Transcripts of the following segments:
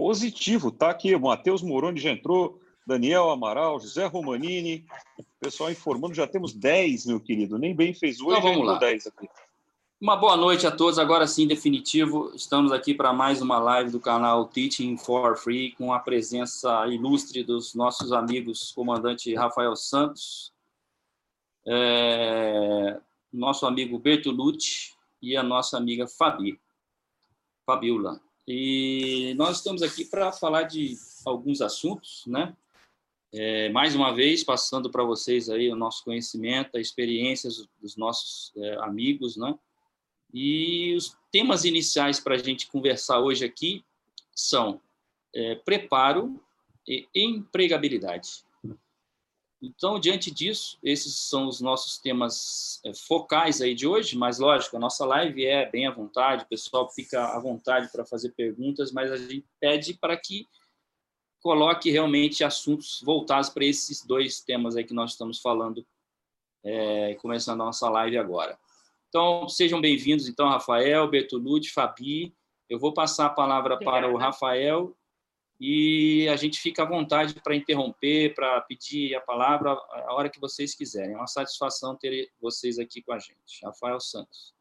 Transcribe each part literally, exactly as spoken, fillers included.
positivo, tá aqui, Matheus Moroni já entrou, Daniel Amaral, José Romanini, o pessoal informando, já temos dez, meu querido, nem bem fez hoje, então, vamos lá. dez aqui. Uma boa noite a todos, agora sim, definitivo, estamos aqui para mais uma live do canal Teaching for Free, com a presença ilustre dos nossos amigos, comandante Rafael Santos, é, nosso amigo Bertolucci e a nossa amiga Fabi, Fabiula. E nós estamos aqui para falar de alguns assuntos, né? É, mais uma vez, passando para vocês aí o nosso conhecimento, as experiências dos nossos é, amigos, né? E os temas iniciais para a gente conversar hoje aqui são é, preparo e empregabilidade. Então, diante disso, esses são os nossos temas é, focais aí de hoje, mas, lógico, a nossa live é bem à vontade, o pessoal fica à vontade para fazer perguntas, mas a gente pede para que coloque realmente assuntos voltados para esses dois temas aí que nós estamos falando, é, começando a nossa live agora. Então, sejam bem-vindos, então, Rafael, Bertolucci, Fabi. Eu vou passar a palavra para o Rafael e a gente fica à vontade para interromper, para pedir a palavra a hora que vocês quiserem. É uma satisfação ter vocês aqui com a gente. Rafael Santos.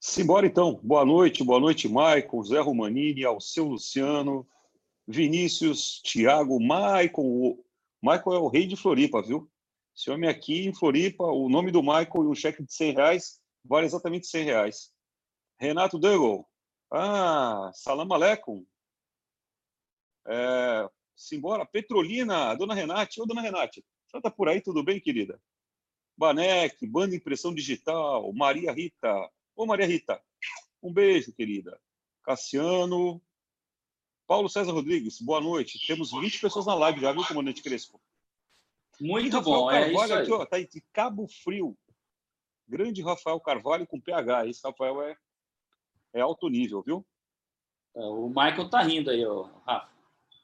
Simbora, então. Boa noite, boa noite, Michael, Zé Romanini, Alceu Luciano, Vinícius, Tiago, Michael. O Michael é o rei de Floripa, viu? Esse homem aqui em Floripa, o nome do Michael e um cheque de cem reais vale exatamente cem reais. Renato Duggo. Ah, Salam Alecum. É, simbora. Petrolina, Dona Renate. Ô, Dona Renate, já tá por aí, tudo bem, querida? Banec, Banda Impressão Digital, Maria Rita. Ô, Maria Rita, um beijo, querida. Cassiano. Paulo César Rodrigues, boa noite. Temos vinte pessoas na live já, viu, comandante Crespo? Muito Rafael bom, Carvalho, é isso aí. Aqui, ó, tá de Cabo Frio. Grande Rafael Carvalho com P H. Esse Rafael é, é alto nível, viu? É, o Michael tá rindo aí, ó, Rafa.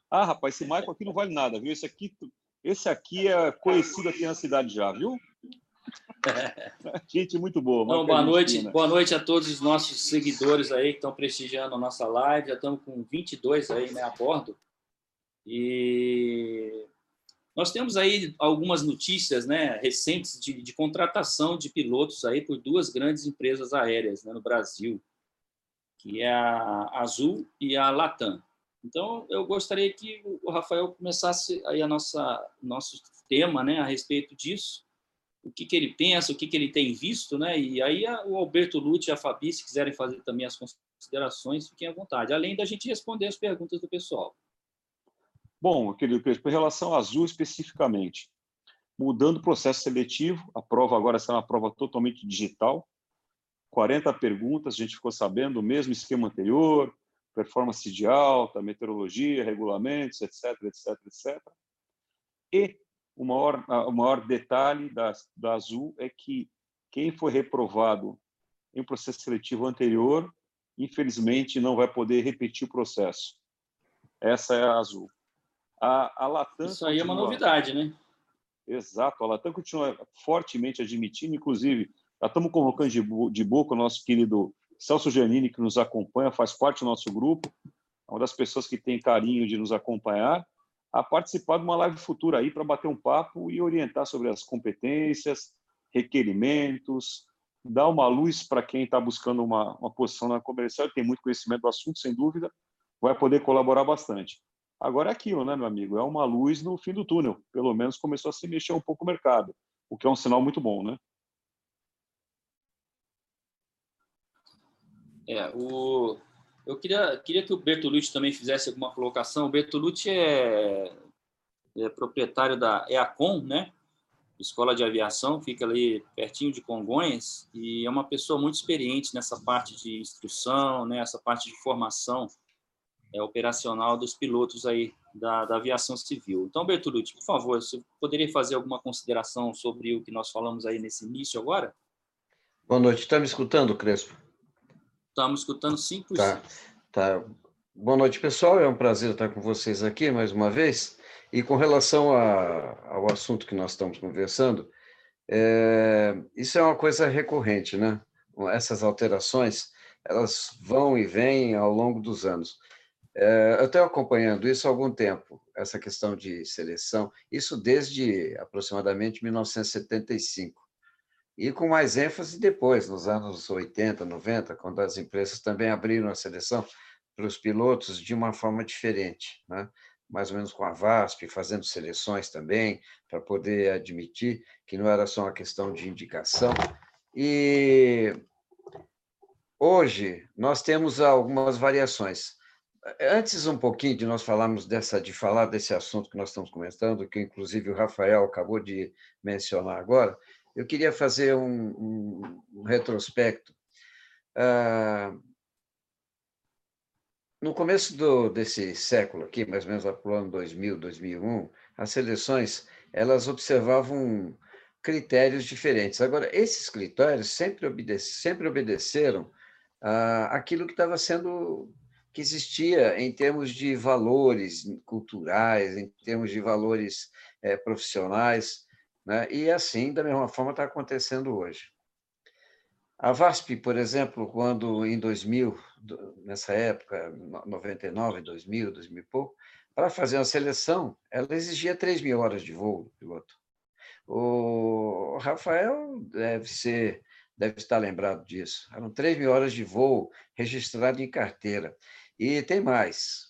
Ah, rapaz, esse Michael aqui não vale nada, viu? Esse aqui, esse aqui é conhecido aqui na cidade já, viu? É. Gente, muito boa. Então, boa noite, boa noite a todos os nossos seguidores aí que estão prestigiando a nossa live. Já estamos com vinte e dois aí, né, a bordo. E nós temos aí algumas notícias, né, recentes de, de contratação de pilotos aí por duas grandes empresas aéreas, né, no Brasil, que é a Azul e a Latam. Então, eu gostaria que o Rafael começasse aí a nossa nosso tema, né, a respeito disso. O que, que ele pensa, o que, que ele tem visto, né? E aí a, o Alberto Lute e a Fabi, se quiserem fazer também as considerações, fiquem à vontade, além da gente responder as perguntas do pessoal. Bom, querido, em relação à Azul especificamente, mudando o processo seletivo, a prova agora será uma prova totalmente digital, quarenta perguntas, a gente ficou sabendo, o mesmo esquema anterior, performance de alta, meteorologia, regulamentos, etc, etc, etc. E O maior, o maior detalhe da, da Azul é que quem foi reprovado em processo seletivo anterior, infelizmente, não vai poder repetir o processo. Essa é a Azul. A, a Latam Isso aí continua, é uma novidade, né? Exato. A Latam continua fortemente admitindo, inclusive, já estamos convocando de, de boca o nosso querido Celso Giannini, que nos acompanha, faz parte do nosso grupo, é uma das pessoas que tem carinho de nos acompanhar, a participar de uma live futura aí para bater um papo e orientar sobre as competências, requerimentos, dar uma luz para quem está buscando uma, uma posição na comercial, tem muito conhecimento do assunto, sem dúvida, vai poder colaborar bastante. Agora é aquilo, né, meu amigo? É uma luz no fim do túnel, pelo menos começou a se mexer um pouco o mercado, o que é um sinal muito bom, né? É, o... Eu queria, queria que o Bertolucci também fizesse alguma colocação. O Bertolucci é, é proprietário da EACOM, né? Escola de Aviação, fica ali pertinho de Congonhas, e é uma pessoa muito experiente nessa parte de instrução, né? Essa parte de formação é, operacional dos pilotos aí da, da aviação civil. Então, Bertolucci, por favor, você poderia fazer alguma consideração sobre o que nós falamos aí nesse início agora? Boa noite. Está me escutando, Crespo? Estamos escutando cinco. Tá, tá. Boa noite, pessoal. É um prazer estar com vocês aqui mais uma vez. E com relação a, ao assunto que nós estamos conversando, é, isso é uma coisa recorrente, né? Essas alterações, elas vão e vêm ao longo dos anos. Eu estou acompanhando isso há algum tempo, essa questão de seleção, isso desde aproximadamente mil novecentos e setenta e cinco, e com mais ênfase depois, nos anos oitenta, noventa, quando as empresas também abriram a seleção para os pilotos de uma forma diferente, né? Mais ou menos com a VASP, fazendo seleções também, para poder admitir que não era só uma questão de indicação. E hoje nós temos algumas variações. Antes um pouquinho de nós falarmos dessa, de falar desse assunto que nós estamos comentando, que inclusive o Rafael acabou de mencionar agora, eu queria fazer um, um retrospecto. Ah, no começo do, desse século aqui, mais ou menos lá para o ano dois mil, dois mil e um, as seleções elas observavam critérios diferentes. Agora, esses critérios sempre, obede- sempre obedeceram ah, aquilo que estava sendo... que existia em termos de valores culturais, em termos de valores é, profissionais, né? E assim, da mesma forma, está acontecendo hoje. A VASP, por exemplo, quando em dois mil, nessa época, noventa e nove, dois mil, dois mil e pouco, para fazer uma seleção, ela exigia três mil horas de voo do piloto. O Rafael deve ser... deve estar lembrado disso. Eram três mil horas de voo registrado em carteira. E tem mais.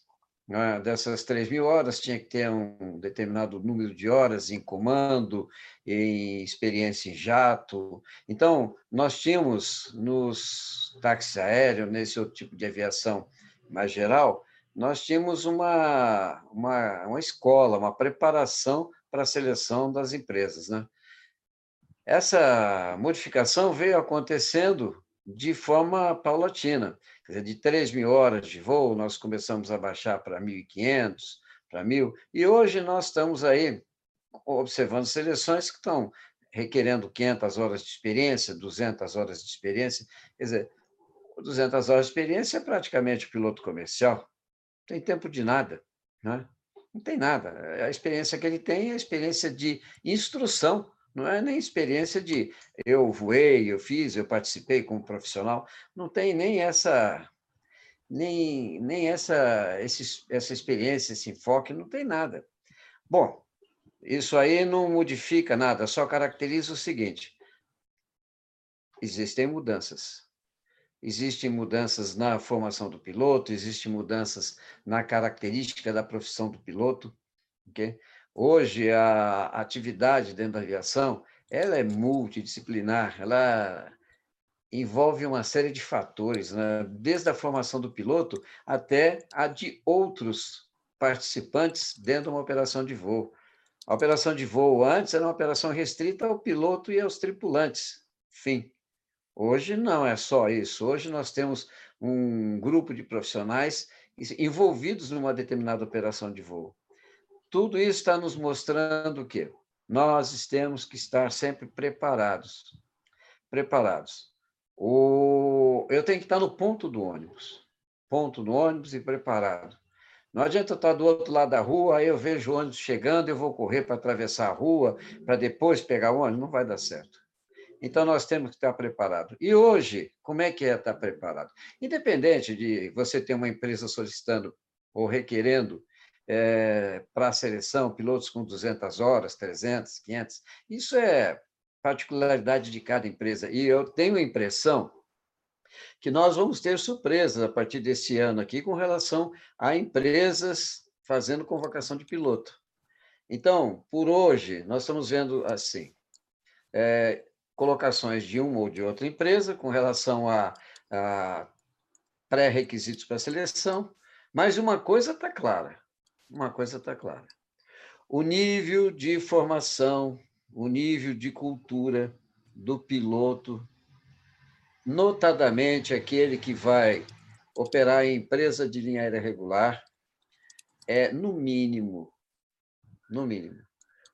Dessas três mil horas, tinha que ter um determinado número de horas em comando, em experiência em jato. Então, nós tínhamos nos táxis aéreos, nesse outro tipo de aviação mais geral, nós tínhamos uma, uma, uma escola, uma preparação para a seleção das empresas, né? Essa modificação veio acontecendo de forma paulatina. Quer dizer, de três mil horas de voo, nós começamos a baixar para mil e quinhentas, para mil, e hoje nós estamos aí observando seleções que estão requerendo quinhentas horas de experiência, duzentas horas de experiência. Quer dizer, duzentas horas de experiência é praticamente piloto comercial. Não tem tempo de nada, né? Não tem nada. A experiência que ele tem é a experiência de instrução. Não é nem experiência de eu voei, eu fiz, eu participei como profissional. Não tem nem essa, nem, nem essa, esse, essa experiência, esse enfoque, não tem nada. Bom, isso aí não modifica nada, só caracteriza o seguinte: existem mudanças. Existem mudanças na formação do piloto, existem mudanças na característica da profissão do piloto, ok? Hoje, a atividade dentro da aviação, ela é multidisciplinar, ela envolve uma série de fatores, né? Desde a formação do piloto até a de outros participantes dentro de uma operação de voo. A operação de voo antes era uma operação restrita ao piloto e aos tripulantes, fim. Hoje não é só isso, hoje nós temos um grupo de profissionais envolvidos numa determinada operação de voo. Tudo isso está nos mostrando que nós temos que estar sempre preparados. Preparados. O... Eu tenho que estar no ponto do ônibus. Ponto do ônibus e preparado. Não adianta eu estar do outro lado da rua, aí eu vejo o ônibus chegando, eu vou correr para atravessar a rua, para depois pegar o ônibus, não vai dar certo. Então, nós temos que estar preparados. E hoje, como é que é estar preparado? Independente de você ter uma empresa solicitando ou requerendo É, para a seleção, pilotos com duzentas horas, trezentas, quinhentas. Isso é particularidade de cada empresa. E eu tenho a impressão que nós vamos ter surpresas a partir desse ano aqui com relação a empresas fazendo convocação de piloto. Então, por hoje, nós estamos vendo assim, é, colocações de uma ou de outra empresa com relação a, a pré-requisitos para a seleção, mas uma coisa está clara. Uma coisa está clara. O nível de formação, o nível de cultura do piloto, notadamente aquele que vai operar em empresa de linha aérea regular, é, no mínimo, no mínimo,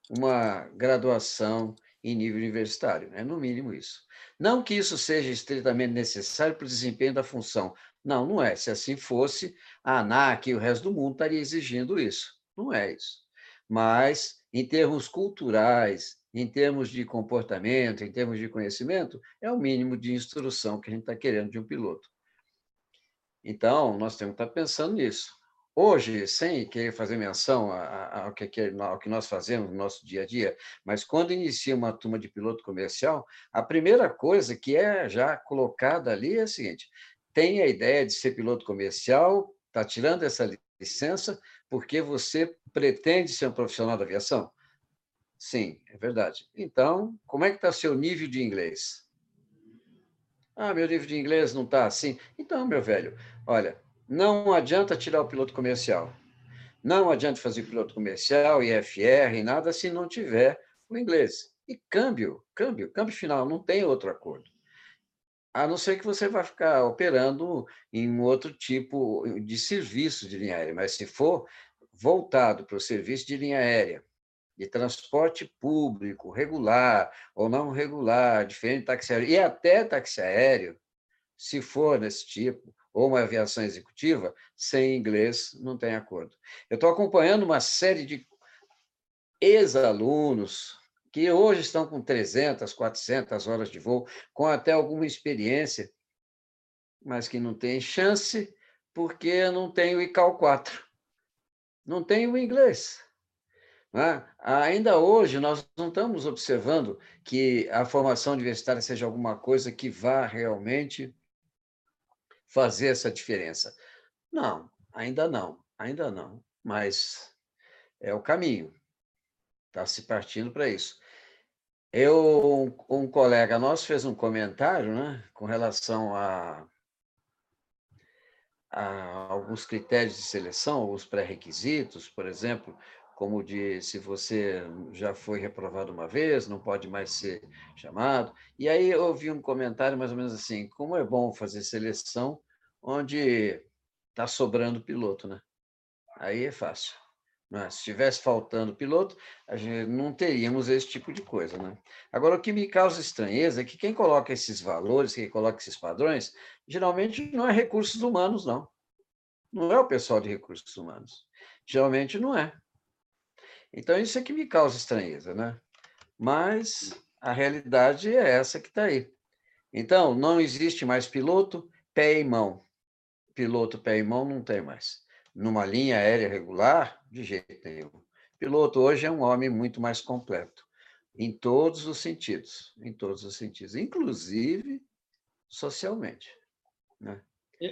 uma graduação em nível universitário. É no mínimo isso. Não que isso seja estritamente necessário para o desempenho da função. Não, não é. Se assim fosse, a ANAC e o resto do mundo estaria exigindo isso. Não é isso. Mas, em termos culturais, em termos de comportamento, em termos de conhecimento, é o mínimo de instrução que a gente está querendo de um piloto. Então, nós temos que estar pensando nisso. Hoje, sem querer fazer menção ao que nós fazemos no nosso dia a dia, mas quando inicia uma turma de piloto comercial, a primeira coisa que é já colocada ali é a seguinte: tem a ideia de ser piloto comercial, está tirando essa licença porque você pretende ser um profissional da aviação? Sim, é verdade. Então, como é que está o seu nível de inglês? Ah, meu nível de inglês não está assim. Então, meu velho, olha, não adianta tirar o piloto comercial. Não adianta fazer piloto comercial, I F R, nada, se não tiver o inglês. E câmbio, câmbio, câmbio final, não tem outro acordo. A não ser que você vá ficar operando em um outro tipo de serviço de linha aérea. Mas se for voltado para o serviço de linha aérea, de transporte público, regular ou não regular, diferente de táxi aéreo, e até táxi aéreo, se for desse tipo, ou uma aviação executiva, sem inglês não tem acordo. Eu estou acompanhando uma série de ex-alunos que hoje estão com trezentas, quatrocentas horas de voo, com até alguma experiência, mas que não tem chance porque não tem o I C A O quatro, não tem o inglês. Né? Ainda hoje, nós não estamos observando que a formação universitária seja alguma coisa que vá realmente fazer essa diferença. Não, ainda não, ainda não, mas é o caminho. Está se partindo para isso. Eu, um, um colega nosso fez um comentário, né, com relação a, a alguns critérios de seleção, alguns pré-requisitos, por exemplo, como de se você já foi reprovado uma vez, não pode mais ser chamado. E aí eu ouvi um comentário mais ou menos assim: como é bom fazer seleção onde está sobrando piloto, né? Aí é fácil. Mas, se estivesse faltando piloto, a gente não teríamos esse tipo de coisa, né? Agora, o que me causa estranheza é que quem coloca esses valores, quem coloca esses padrões, geralmente não é recursos humanos, não. Não é o pessoal de recursos humanos. Geralmente não é. Então, isso é que me causa estranheza, né? Mas a realidade é essa que está aí. Então, não existe mais piloto pé e mão. Piloto pé e mão não tem mais. Numa linha aérea regular, de jeito nenhum. Piloto hoje é um homem muito mais completo, em todos os sentidos, em todos os sentidos, inclusive socialmente, né?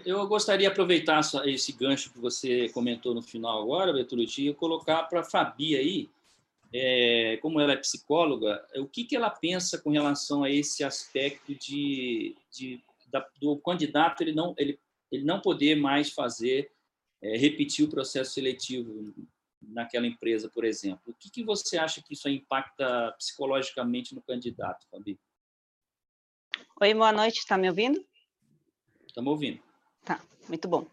Eu gostaria de aproveitar esse gancho que você comentou no final agora, Bertolucci, e colocar para a Fabi aí, é, como ela é psicóloga, o que, que ela pensa com relação a esse aspecto de, de, da, do candidato ele não, ele, ele não poder mais fazer É, repetir o processo seletivo naquela empresa, por exemplo. O que, que você acha que isso impacta psicologicamente no candidato, Fabi? Oi, boa noite. Está me ouvindo? Estamos ouvindo. Tá, muito bom.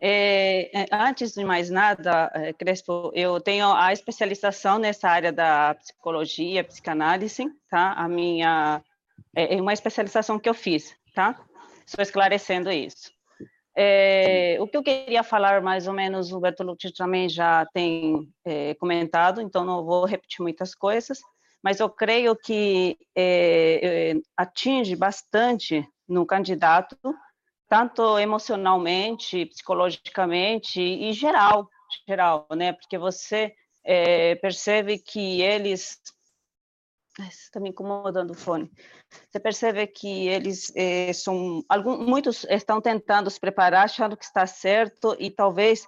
É, antes de mais nada, Crespo, eu tenho a especialização nessa área da psicologia, psicanálise, tá? A minha... É uma especialização que eu fiz, tá? Estou esclarecendo isso. É, o que eu queria falar, mais ou menos, o Bertolucci também já tem é, comentado, então não vou repetir muitas coisas, mas eu creio que é, atinge bastante no candidato, tanto emocionalmente, psicologicamente e geral, geral, né? Porque você é, percebe que eles... Está me incomodando o fone. Você percebe que eles eh, são... Alguns, muitos estão tentando se preparar, achando que está certo e talvez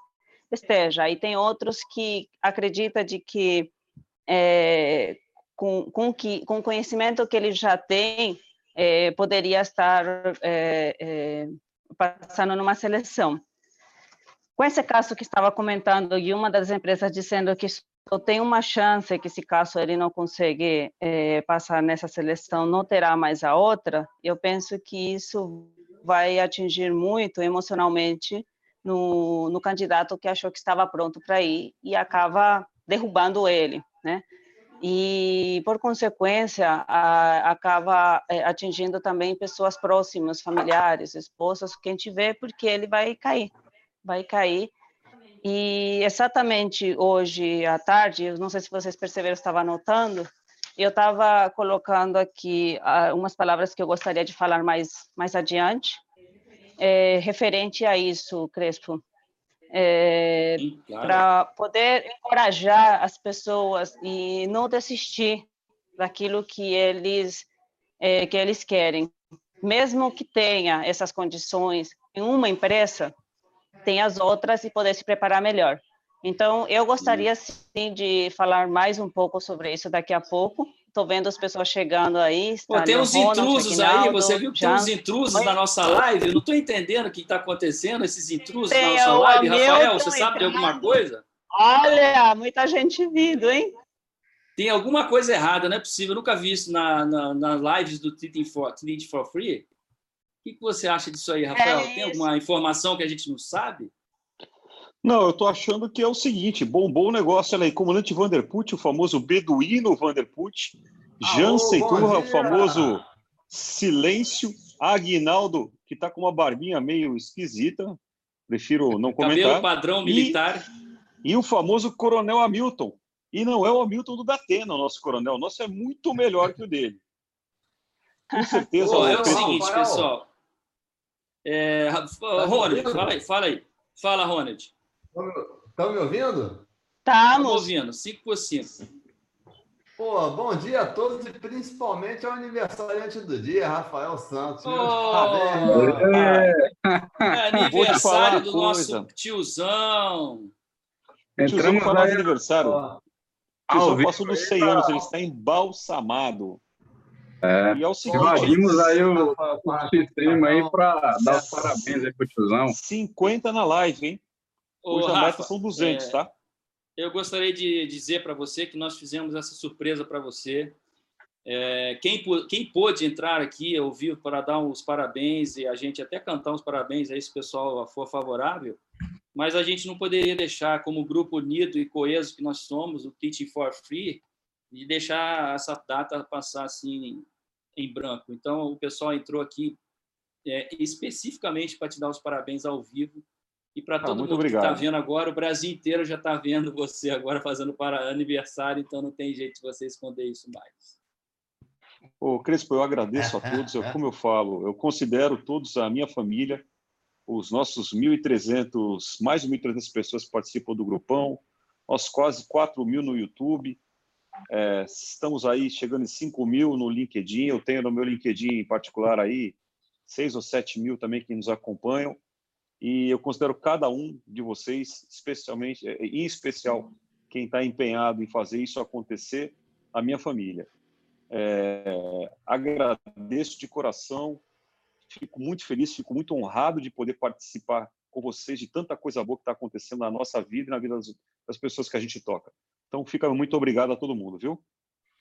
esteja. E tem outros que acreditam de que, eh, com, com que com o conhecimento que eles já têm, eh, poderia estar eh, eh, passando numa seleção. Com esse caso que estava comentando, e uma das empresas dizendo que só tem uma chance, que se caso ele não conseguir é, passar nessa seleção, não terá mais a outra, eu penso que isso vai atingir muito emocionalmente no, no candidato que achou que estava pronto para ir e acaba derrubando ele, né? E, por consequência, a, acaba atingindo também pessoas próximas, familiares, esposas, quem tiver, porque ele vai cair. Vai cair. E exatamente hoje à tarde, não sei se vocês perceberam, eu estava anotando, eu estava colocando aqui uh, umas palavras que eu gostaria de falar mais, mais adiante, é, referente a isso, Crespo. é, claro. Para poder encorajar as pessoas e não desistir daquilo que eles, é, que eles querem. Mesmo que tenha essas condições em uma empresa, tem as outras e poder se preparar melhor. Então, eu gostaria, sim, de falar mais um pouco sobre isso daqui a pouco. Estou vendo as pessoas chegando aí. Pô, tem uns Ronald, intrusos Aguinaldo, aí, você viu que tem uns intrusos Mas... na nossa live? Eu não estou entendendo o que está acontecendo, esses intrusos tem, na nossa live. Rafael, você sabe de alguma coisa? Olha, muita gente vindo, hein? Tem alguma coisa errada, não é possível. Eu nunca vi isso na, na, nas lives do Teaching for, Teaching for Free. O que, que você acha disso aí, Rafael? É tem alguma informação que a gente não sabe? Não, eu estou achando que é o seguinte, bombou o negócio, olha aí, comandante Vanderput, o famoso beduíno Vanderput, Jean Seiturra, o famoso Silêncio, Aguinaldo, que está com uma barbinha meio esquisita, prefiro não comentar. Cabelo padrão militar. E, e o famoso coronel Hamilton, e não é o Hamilton do Datena, o nosso coronel, o nosso é muito melhor que o dele. Com certeza. Pô, é o seguinte, Rafael. Pessoal, é... Ronald, fala aí, fala aí, fala, Ronald. Estão me ouvindo? Estamos me ouvindo, cinco por cinco. Pô, bom dia a todos e principalmente ao aniversariante do dia, Rafael Santos. Oh, é. Aniversário do nosso tiozão. Entramos para o nosso aniversário. Eu só passo dos cem anos, ele está embalsamado. É. E é o seguinte, abrimos aí o, o stream aí para dar os parabéns aí pro tiozão. cinquenta na live, hein? Hoje Ô, a meta são duzentos, é, tá? Eu gostaria de dizer para você que nós fizemos essa surpresa para você. É, quem, quem pôde entrar aqui ao vivo para dar uns parabéns e a gente até cantar uns parabéns aí se o pessoal for favorável, mas a gente não poderia deixar, como grupo unido e coeso que nós somos, o Teaching for Free, de deixar essa data passar assim em branco. Então, o pessoal entrou aqui é, especificamente para te dar os parabéns ao vivo. E para todo ah, mundo obrigado. Que está vendo agora, o Brasil inteiro já está vendo você agora fazendo para aniversário, então não tem jeito de você esconder isso mais. Ô, Crespo, eu agradeço a todos. Eu, como eu falo, eu considero todos a minha família, os nossos mil e trezentos, mais de mil e trezentas pessoas que participam do grupão, nós quase quatro mil no YouTube, é, estamos aí chegando em cinco mil no LinkedIn, eu tenho no meu LinkedIn em particular aí seis ou sete mil também que nos acompanham. E eu considero cada um de vocês, especialmente, em especial quem está empenhado em fazer isso acontecer, a minha família. É, agradeço de coração, fico muito feliz, fico muito honrado de poder participar com vocês de tanta coisa boa que está acontecendo na nossa vida e na vida das, das pessoas que a gente toca. Então, fica muito obrigado a todo mundo, viu?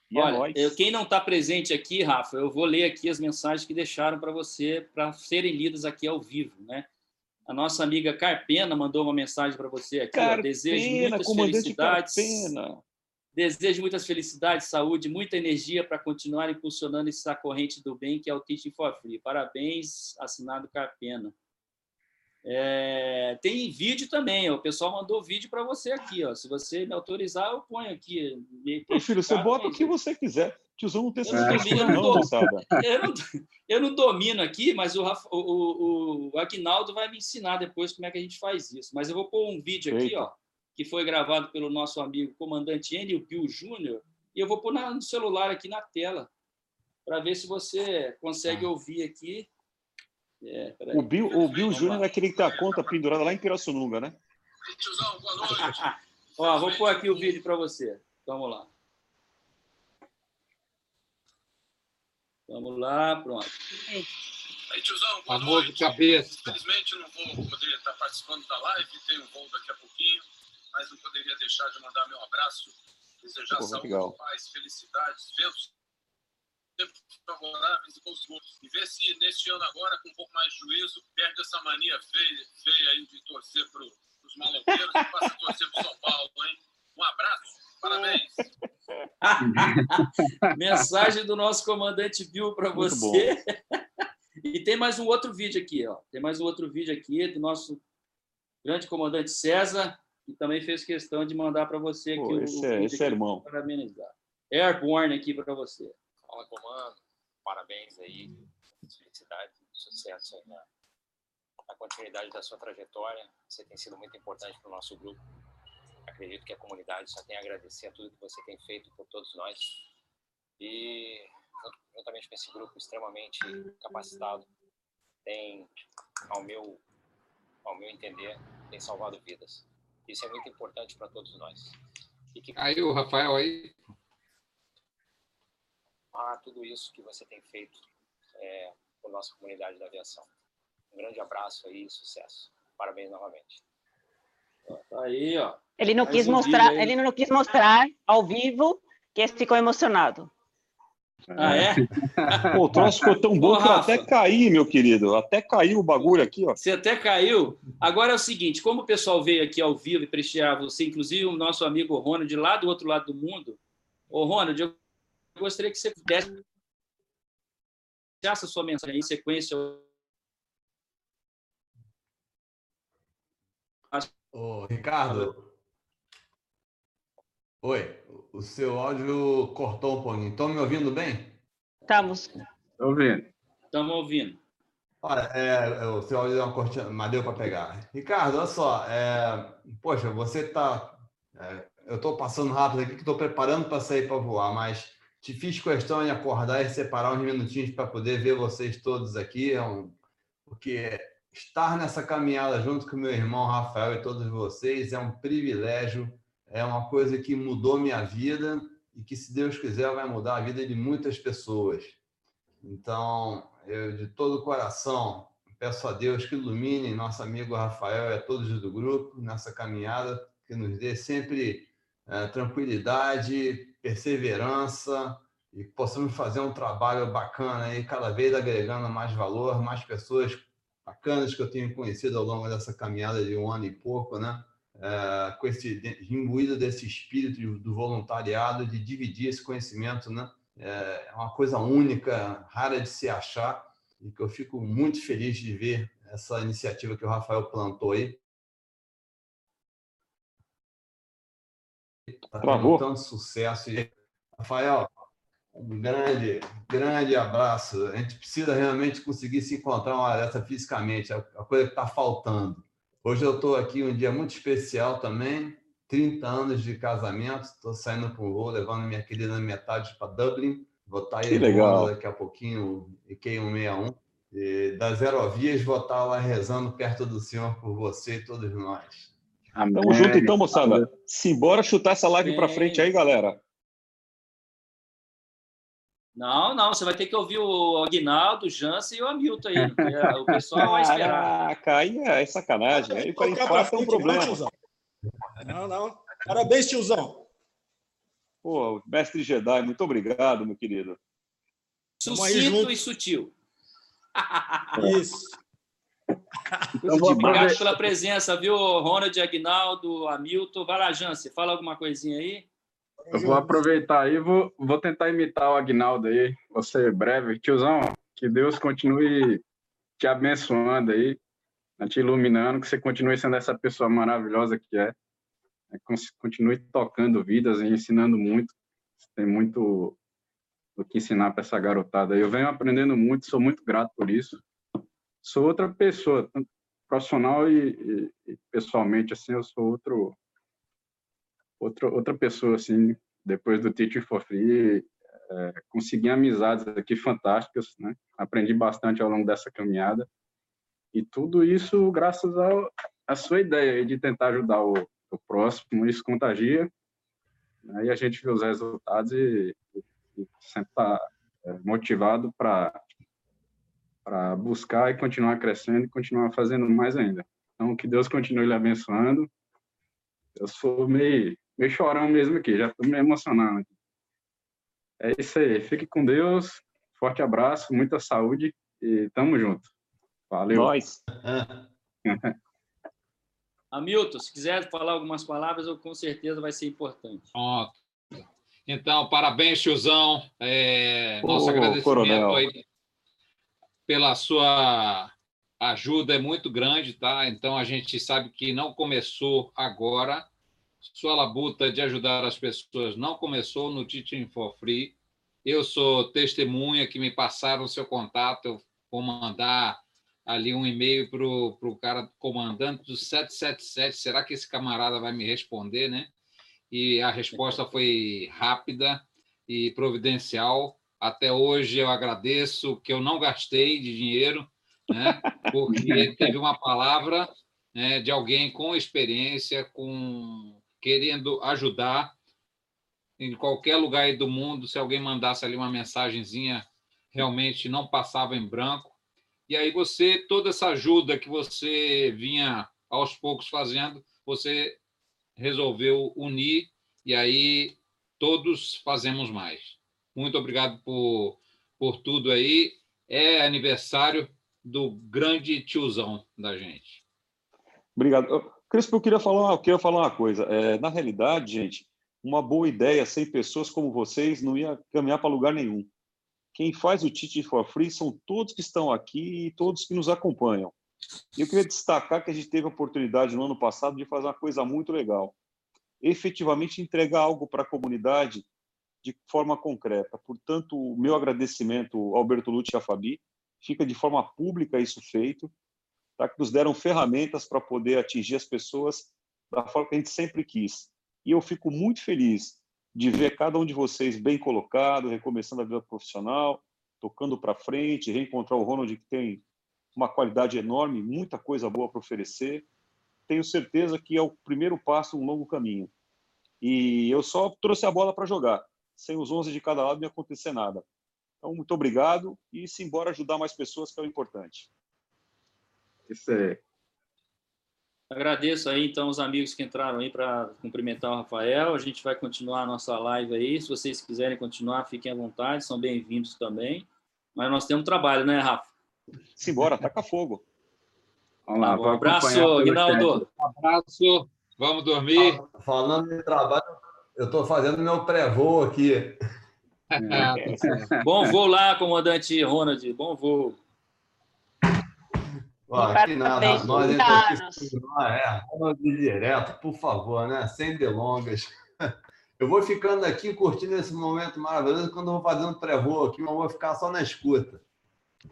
E olha, é nóis. Eu, quem não está presente aqui, Rafa, eu vou ler aqui as mensagens que deixaram para você, para serem lidas aqui ao vivo, né? A nossa amiga Carpena mandou uma mensagem para você aqui. Carpena, ó, desejo muitas felicidades. Carpena. Desejo muitas felicidades, saúde, muita energia para continuar impulsionando essa corrente do bem que é o Teaching for Free. Parabéns, assinado Carpena. É, tem vídeo também, ó, o pessoal mandou vídeo para você aqui. Ó, se você me autorizar, eu ponho aqui. Meu filho, você bota o que você quiser. Tiozão não tem eu, não domino, eu, não dou, eu, não, eu não domino aqui, mas o, Rafa, o, o, o Aguinaldo vai me ensinar depois como é que a gente faz isso. Mas eu vou pôr um vídeo aqui, ó, que foi gravado pelo nosso amigo comandante Enio Pio Júnior, e eu vou pôr na, no celular aqui na tela, para ver se você consegue ouvir aqui. É, o Bill, o Bill Júnior é aquele que tem a conta pendurada lá em Pirassununga, né? Tiozão, boa noite. Ó, vou pôr aqui o vídeo para você. Vamos lá. Vamos lá, pronto. Aí, tiozão, boa Amor noite. Cabeça. Infelizmente, eu não vou poder estar participando da live, tenho um voo daqui a pouquinho, mas não poderia deixar de mandar meu abraço, desejar Pô, saúde, legal. Paz, felicidades, ventos, tempos favoráveis e bons gols. E ver se, neste ano agora, com um pouco mais de juízo, perde essa mania feia, feia aí de torcer para os maloqueiros e passa a torcer para o São Paulo, hein? Um abraço. Parabéns! Mensagem do nosso comandante Bill para você. E tem mais um outro vídeo aqui, ó. Tem mais um outro vídeo aqui do nosso grande comandante César, que também fez questão de mandar para você aqui. Pô, o esse, é, esse é irmão. Parabenizar. Airborne aqui para você. Fala, comando. Parabéns aí. Felicidade, sucesso aí na, a continuidade da sua trajetória. Você tem sido muito importante para o nosso grupo. Acredito que a comunidade só tem a agradecer a tudo que você tem feito por todos nós. E, juntamente com esse grupo extremamente capacitado, tem, ao meu, ao meu entender, tem salvado vidas. Isso é muito importante para todos nós. E que... Aí, o Rafael aí... Ah, tudo isso que você tem feito é, por nossa comunidade da aviação. Um grande abraço aí e sucesso. Parabéns novamente. Tá aí, ó. Ele não, quis mostrar, ele não quis mostrar ao vivo que ficou emocionado. Ah, é? Pô, o troço ficou tão bom que eu até caí, meu querido. Até caiu o bagulho aqui, ó. Você até caiu. Agora é o seguinte, como o pessoal veio aqui ao vivo e prestigiar você, inclusive o nosso amigo Ronald, lá do outro lado do mundo. Ô, Ronald, eu gostaria que você pudesse deixar essa sua mensagem em sequência. Ô, Ricardo. Oi, o seu áudio cortou um pouquinho. Estão me ouvindo bem? Estamos. Ouvindo. Estamos ouvindo. Olha, é, o seu áudio deu uma cortina, mas deu para pegar. Ricardo, olha só. É, poxa, você está... É, eu estou passando rápido aqui, que estou preparando para sair para voar, mas te fiz questão de acordar e separar uns minutinhos para poder ver vocês todos aqui. É um, porque estar nessa caminhada junto com meu irmão Rafael e todos vocês é um privilégio. É uma coisa que mudou minha vida e que, se Deus quiser, vai mudar a vida de muitas pessoas. Então, eu, de todo o coração, peço a Deus que ilumine nosso amigo Rafael e a todos do grupo nessa caminhada, que nos dê sempre é, tranquilidade, perseverança e que possamos fazer um trabalho bacana aí, cada vez agregando mais valor, mais pessoas bacanas que eu tenho conhecido ao longo dessa caminhada de um ano e pouco, né? É, com esse imbuído desse espírito do voluntariado, de dividir esse conhecimento, né? É uma coisa única, rara de se achar, e que eu fico muito feliz de ver essa iniciativa que o Rafael plantou aí. Tá tendo tanto sucesso. E, Rafael, um grande, grande abraço. A gente precisa realmente conseguir se encontrar uma hora dessa fisicamente, é a coisa que está faltando. Hoje eu estou aqui um dia muito especial também, trinta anos de casamento, estou saindo para um voo, levando minha querida metade para Dublin, vou estar aí daqui a pouquinho, E Q cento e sessenta e um, e das aerovias vou estar lá rezando perto do Senhor por você e todos nós. Amém. Tamo junto então, moçada. Simbora chutar essa live para frente aí, galera. Não, não, você vai ter que ouvir o Aguinaldo, o Jansen e o Hamilton aí. É, o pessoal vai esperar. Caraca, aí é sacanagem. Aí para empate é um problema. Não, não. Parabéns, tiozão. Pô, mestre Jedi, muito obrigado, meu querido. Sucinto e sutil. Isso. Então, obrigado pela presença, viu, Ronald, Aguinaldo, Hamilton. Vai lá, Jansen, fala alguma coisinha aí. Eu vou aproveitar aí, vou, vou tentar imitar o Aguinaldo aí, vou ser breve. Tiozão, que Deus continue te abençoando aí, te iluminando, que você continue sendo essa pessoa maravilhosa que é. Continue tocando vidas e ensinando muito. Você tem muito o que ensinar para essa garotada. Eu venho aprendendo muito, sou muito grato por isso. Sou outra pessoa, tanto profissional e, e, e pessoalmente, assim, eu sou outro... Outra, outra pessoa, assim, depois do Teaching for Free, é, consegui amizades aqui fantásticas, né? Aprendi bastante ao longo dessa caminhada. E tudo isso graças à sua ideia de tentar ajudar o, o próximo, isso contagia. Né? E a gente vê os resultados e, e sempre está motivado para buscar e continuar crescendo e continuar fazendo mais ainda. Então, que Deus continue lhe abençoando. Eu sou meio... Meio chorão mesmo aqui, já estou me emocionando. É isso aí, fique com Deus, forte abraço, muita saúde e tamo junto. Valeu. Nós. Hamilton, se quiser falar algumas palavras, eu, com certeza vai ser importante. Pronto. Então, parabéns, tiozão. É, nosso oh, agradecimento coronel. Aí pela sua ajuda é muito grande, tá? Então, a gente sabe que não começou agora. Sua labuta de ajudar as pessoas não começou no Teaching for Free. Eu sou testemunha que me passaram o seu contato. Eu vou mandar ali um e-mail para o cara comandante do sete sete sete, será que esse camarada vai me responder, né? E a resposta foi rápida e providencial. Até hoje eu agradeço que eu não gastei de dinheiro, né? Porque teve uma palavra, né, de alguém com experiência, com querendo ajudar. Em qualquer lugar aí do mundo, se alguém mandasse ali uma mensagenzinha, realmente não passava em branco. E aí você, toda essa ajuda que você vinha aos poucos fazendo, você resolveu unir, e aí todos fazemos mais. Muito obrigado por, por tudo aí. É aniversário do grande tiozão da gente. Obrigado. Crespo, eu queria falar, eu queria falar uma coisa. É, na realidade, gente, uma boa ideia sem pessoas como vocês não ia caminhar para lugar nenhum. Quem faz o Teaching for Free são todos que estão aqui e todos que nos acompanham. Eu queria destacar que a gente teve a oportunidade no ano passado de fazer uma coisa muito legal. Efetivamente entregar algo para a comunidade de forma concreta. Portanto, o meu agradecimento ao Bertolucci e à Fabi. Fica de forma pública isso feito, tá? Que nos deram ferramentas para poder atingir as pessoas da forma que a gente sempre quis. E eu fico muito feliz de ver cada um de vocês bem colocado, recomeçando a vida profissional, tocando para frente, reencontrar o Ronald, que tem uma qualidade enorme, muita coisa boa para oferecer. Tenho certeza que é o primeiro passo, um longo caminho. E eu só trouxe a bola para jogar. Sem os onze de cada lado não ia acontecer nada. Então, muito obrigado e simbora ajudar mais pessoas, que é o importante. Isso aí. Agradeço aí, então, os amigos que entraram aí para cumprimentar o Rafael. A gente vai continuar a nossa live aí. Se vocês quiserem continuar, fiquem à vontade, são bem-vindos também. Mas nós temos trabalho, né, Rafa? Simbora, taca fogo. Vamos lá, um abraço, Aguinaldo. Um abraço, vamos dormir. Falando de trabalho, eu estou fazendo meu pré-voo aqui. É. Bom voo lá, comandante Ronald, bom voo. Aqui na, na, nós é, vamos direto, por favor, né? Sem delongas. Eu vou ficando aqui curtindo esse momento maravilhoso. Quando eu vou fazendo pré-voo aqui, mas vou ficar só na escuta.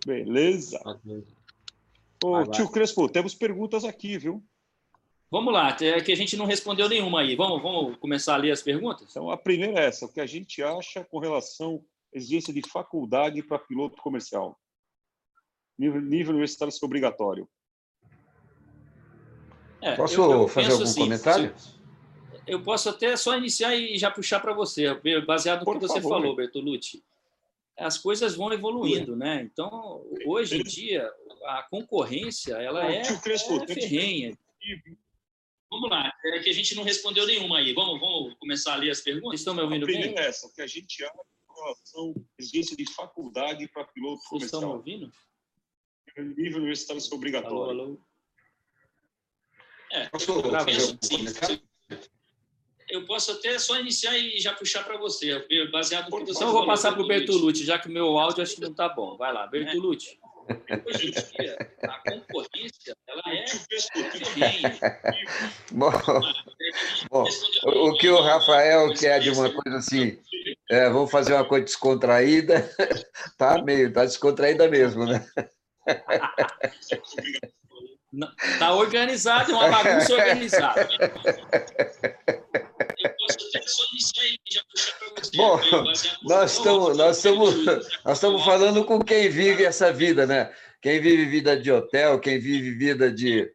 Beleza. Ô, tio Crespo, temos perguntas aqui, viu? Vamos lá, é que a gente não respondeu nenhuma aí. Vamos, vamos começar a ler as perguntas? Então, a primeira é essa: o que a gente acha com relação à exigência de faculdade para piloto comercial? Nível, nível universitário é obrigatório. É, posso eu, eu fazer algum assim, comentário? Eu posso até só iniciar e já puxar para você, baseado no Por que favor. Você falou, Bertolucci. As coisas vão evoluindo, né? Então, hoje em dia, a concorrência ela é, é ferrenha. Vamos lá, é que a gente não respondeu nenhuma aí. Vamos, vamos começar a ler as perguntas? Estão me ouvindo bem? A primeira é essa, que a gente abre com relação à exigência de faculdade para piloto comercial. Vocês estão me ouvindo? Nível universitário é obrigatório. Alô, alô. É, eu penso, sim, eu posso até só iniciar e já puxar para você, baseado no que você. Então, eu vou passar para o Bertolucci, já que o meu áudio acho que não está bom. Vai lá, Bertolucci. Hoje em dia, a concorrência ela é bom, bom, o que o Rafael quer de uma coisa assim, é, vamos fazer uma coisa descontraída, tá meio, tá descontraída mesmo, né? Está organizado, é uma bagunça organizada. Bom, nós estamos, nós estamos, nós estamos falando com quem vive essa vida, né? Quem vive vida de hotel, quem vive vida de,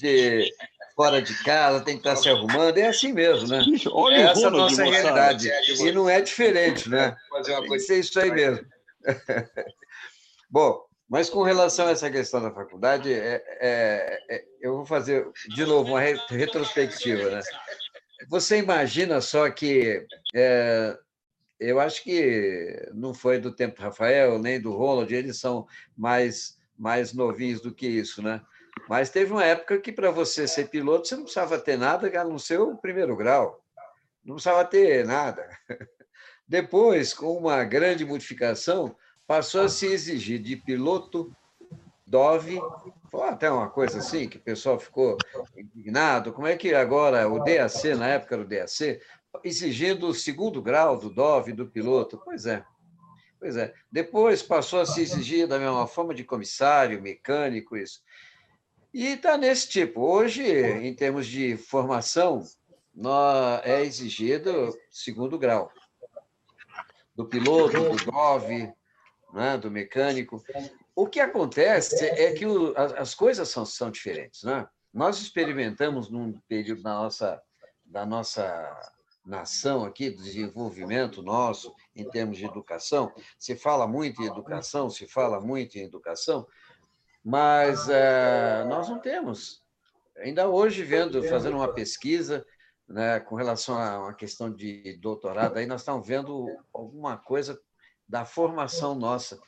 de fora de casa, tem que estar se arrumando, é assim mesmo, né? É essa a nossa realidade. E não é diferente, né? Tem que ser isso aí mesmo. Bom, mas com relação a essa questão da faculdade, é, é, é, eu vou fazer de novo uma re, retrospectiva, né? Você imagina só que é, eu acho que não foi do tempo do Rafael nem do Ronald, eles são mais, mais novinhos do que isso, né? Mas teve uma época que para você ser piloto você não precisava ter nada a não ser o primeiro grau, não precisava ter nada. Depois, com uma grande modificação, passou a se exigir de piloto D O V, foi até uma coisa assim, que o pessoal ficou indignado, como é que agora o D A C, na época era o D A C, exigindo o segundo grau do D O V do piloto, pois é, Pois é. Depois passou a se exigir da mesma forma de comissário, mecânico, isso. E está nesse tipo. Hoje, em termos de formação, é exigido segundo grau. Do piloto, do G O V, né, do mecânico. O que acontece é que o, as coisas são, são diferentes, né? Nós experimentamos, num período da nossa, da nossa nação aqui, do desenvolvimento nosso, em termos de educação, se fala muito em educação, se fala muito em educação, mas é, nós não temos. Ainda hoje, vendo, fazendo uma pesquisa, né, com relação a uma questão de doutorado, aí nós estamos vendo alguma coisa da formação nossa.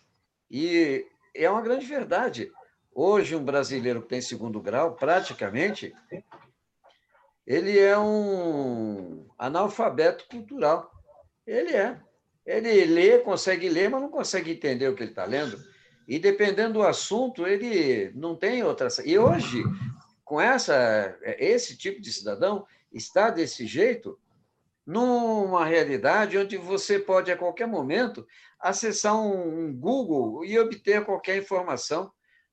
E é uma grande verdade. Hoje, um brasileiro que tem segundo grau, praticamente, ele é um analfabeto cultural. Ele é. Ele lê, consegue ler, mas não consegue entender o que ele está lendo. E, dependendo do assunto, ele não tem outra... E hoje, com essa, esse tipo de cidadão, está desse jeito numa realidade onde você pode, a qualquer momento, acessar um Google e obter qualquer informação,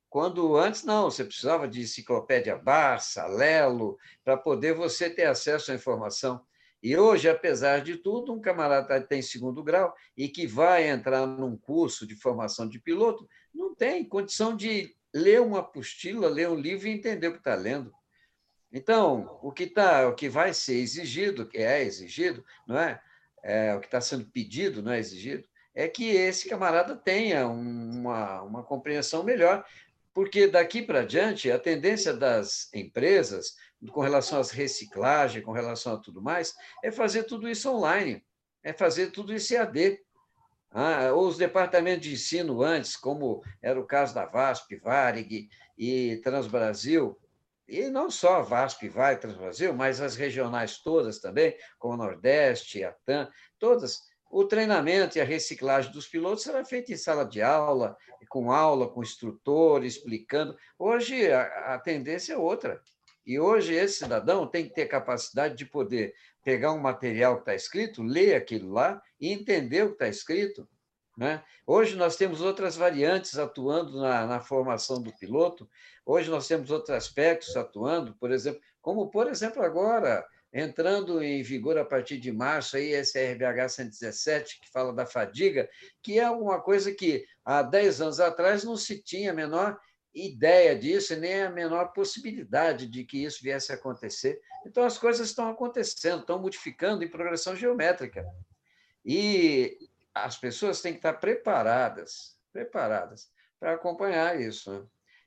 quando antes não, você precisava de enciclopédia Barça, Lelo, para poder você ter acesso à informação. E hoje, apesar de tudo, um camarada tem segundo grau e que vai entrar num curso de formação de piloto, não tem condição de ler uma apostila, ler um livro e entender o que está lendo. Então, o que, tá, o que vai ser exigido, o que é exigido, não é? É, o que está sendo pedido, não é exigido, é que esse camarada tenha uma, uma compreensão melhor, porque daqui para diante a tendência das empresas, com relação às reciclagem, com relação a tudo mais, é fazer tudo isso online, é fazer tudo isso E A D. Ah, os departamentos de ensino antes, como era o caso da VASP, Varig e Transbrasil, e não só a VASP, vai Transbrasil, mas as regionais todas também, como o Nordeste, a TAM, todas, o treinamento e a reciclagem dos pilotos será feito em sala de aula, com aula, com instrutor, explicando. Hoje, a, a tendência é outra. E hoje, esse cidadão tem que ter capacidade de poder pegar um material que está escrito, ler aquilo lá e entender o que está escrito, né? Hoje nós temos outras variantes atuando na, na formação do piloto, hoje nós temos outros aspectos atuando, por exemplo, como, por exemplo, agora, entrando em vigor a partir de março, aí, esse R B H cento e dezessete, que fala da fadiga, que é alguma coisa que há dez anos atrás não se tinha a menor ideia disso e nem a menor possibilidade de que isso viesse a acontecer. Então, as coisas estão acontecendo, estão modificando em progressão geométrica. E as pessoas têm que estar preparadas, preparadas para acompanhar isso, né?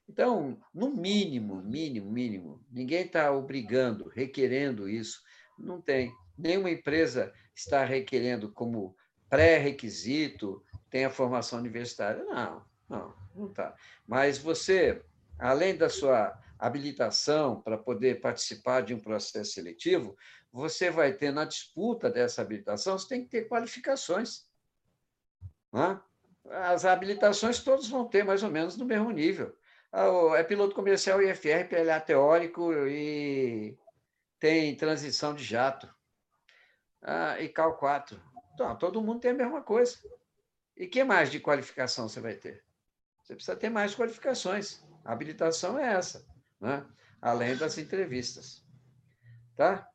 Então, no mínimo, mínimo, mínimo, ninguém está obrigando, requerendo isso, não tem. Nenhuma empresa está requerendo como pré-requisito tem a formação universitária. Não, não, não está. Mas você, além da sua habilitação para poder participar de um processo seletivo, você vai ter na disputa dessa habilitação, você tem que ter qualificações. As habilitações todos vão ter mais ou menos no mesmo nível. É piloto comercial I F R, P L A teórico e tem transição de jato. Ah, e Cal quatro. Então, todo mundo tem a mesma coisa. E que mais de qualificação você vai ter? Você precisa ter mais qualificações. A habilitação é essa, né? Além das entrevistas. Tá?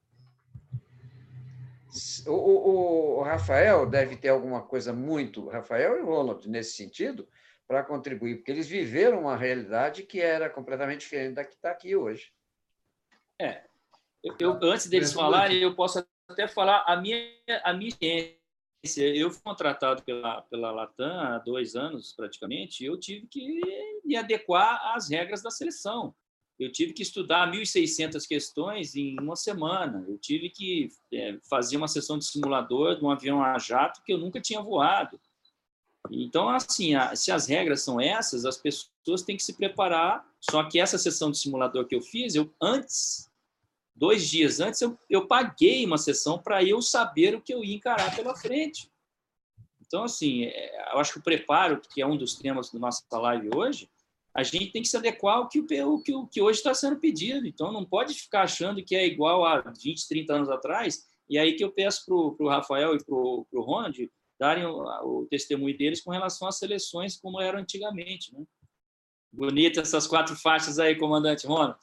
O, o, o Rafael deve ter alguma coisa muito... Rafael e o Ronald, nesse sentido, para contribuir, porque eles viveram uma realidade que era completamente diferente da que está aqui hoje. É. Eu, eu, antes deles Mesmo falarem, muito. eu posso até falar a minha, a minha experiência. Eu fui contratado pela, pela Latam há dois anos, praticamente, e eu tive que me adequar às regras da seleção. Eu tive que estudar mil e seiscentas questões em uma semana. Eu tive que é, fazer uma sessão de simulador de um avião a jato que eu nunca tinha voado. Então, assim, se as regras são essas, as pessoas têm que se preparar. Só que essa sessão de simulador que eu fiz, eu antes, dois dias antes, eu, eu paguei uma sessão para eu saber o que eu ia encarar pela frente. Então, assim, eu acho que o preparo, que é um dos temas da nossa live hoje, a gente tem que se adequar ao que, o, que, o, que hoje está sendo pedido. Então, não pode ficar achando que é igual a vinte, trinta anos atrás. E aí que eu peço para o Rafael e para o Ronald darem o, o testemunho deles com relação às seleções como eram antigamente, né? Bonita essas quatro faixas aí, comandante Ronald.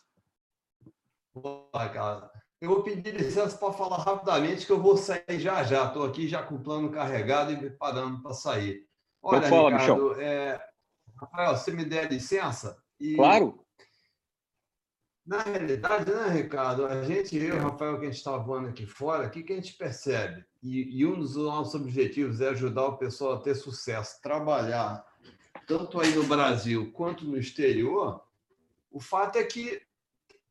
Boa, cara. Eu vou pedir licença para falar rapidamente, que eu vou sair já já. Estou aqui já com o plano carregado e preparando para sair. Olha, fala, Ricardo, é... Rafael, você me der licença? E... Claro. Na realidade, né, Ricardo, a gente, eu e o Rafael, que a gente está voando aqui fora, o que, que a gente percebe? E, e um dos nossos objetivos é ajudar o pessoal a ter sucesso, trabalhar, tanto aí no Brasil quanto no exterior. O fato é que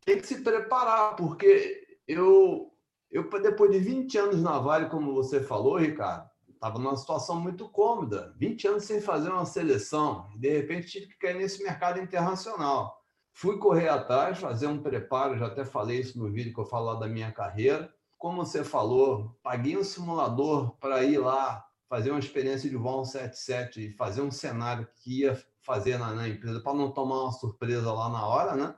tem que se preparar, porque eu, eu depois de vinte anos na Vale, como você falou, Ricardo, estava numa situação muito cômoda, vinte anos sem fazer uma seleção, e de repente tive que cair nesse mercado internacional. Fui correr atrás, fazer um preparo, já até falei isso no vídeo que eu falo lá da minha carreira. Como você falou, paguei um simulador para ir lá fazer uma experiência de voo cento e setenta e sete e fazer um cenário que ia fazer na, na empresa, para não tomar uma surpresa lá na hora, né?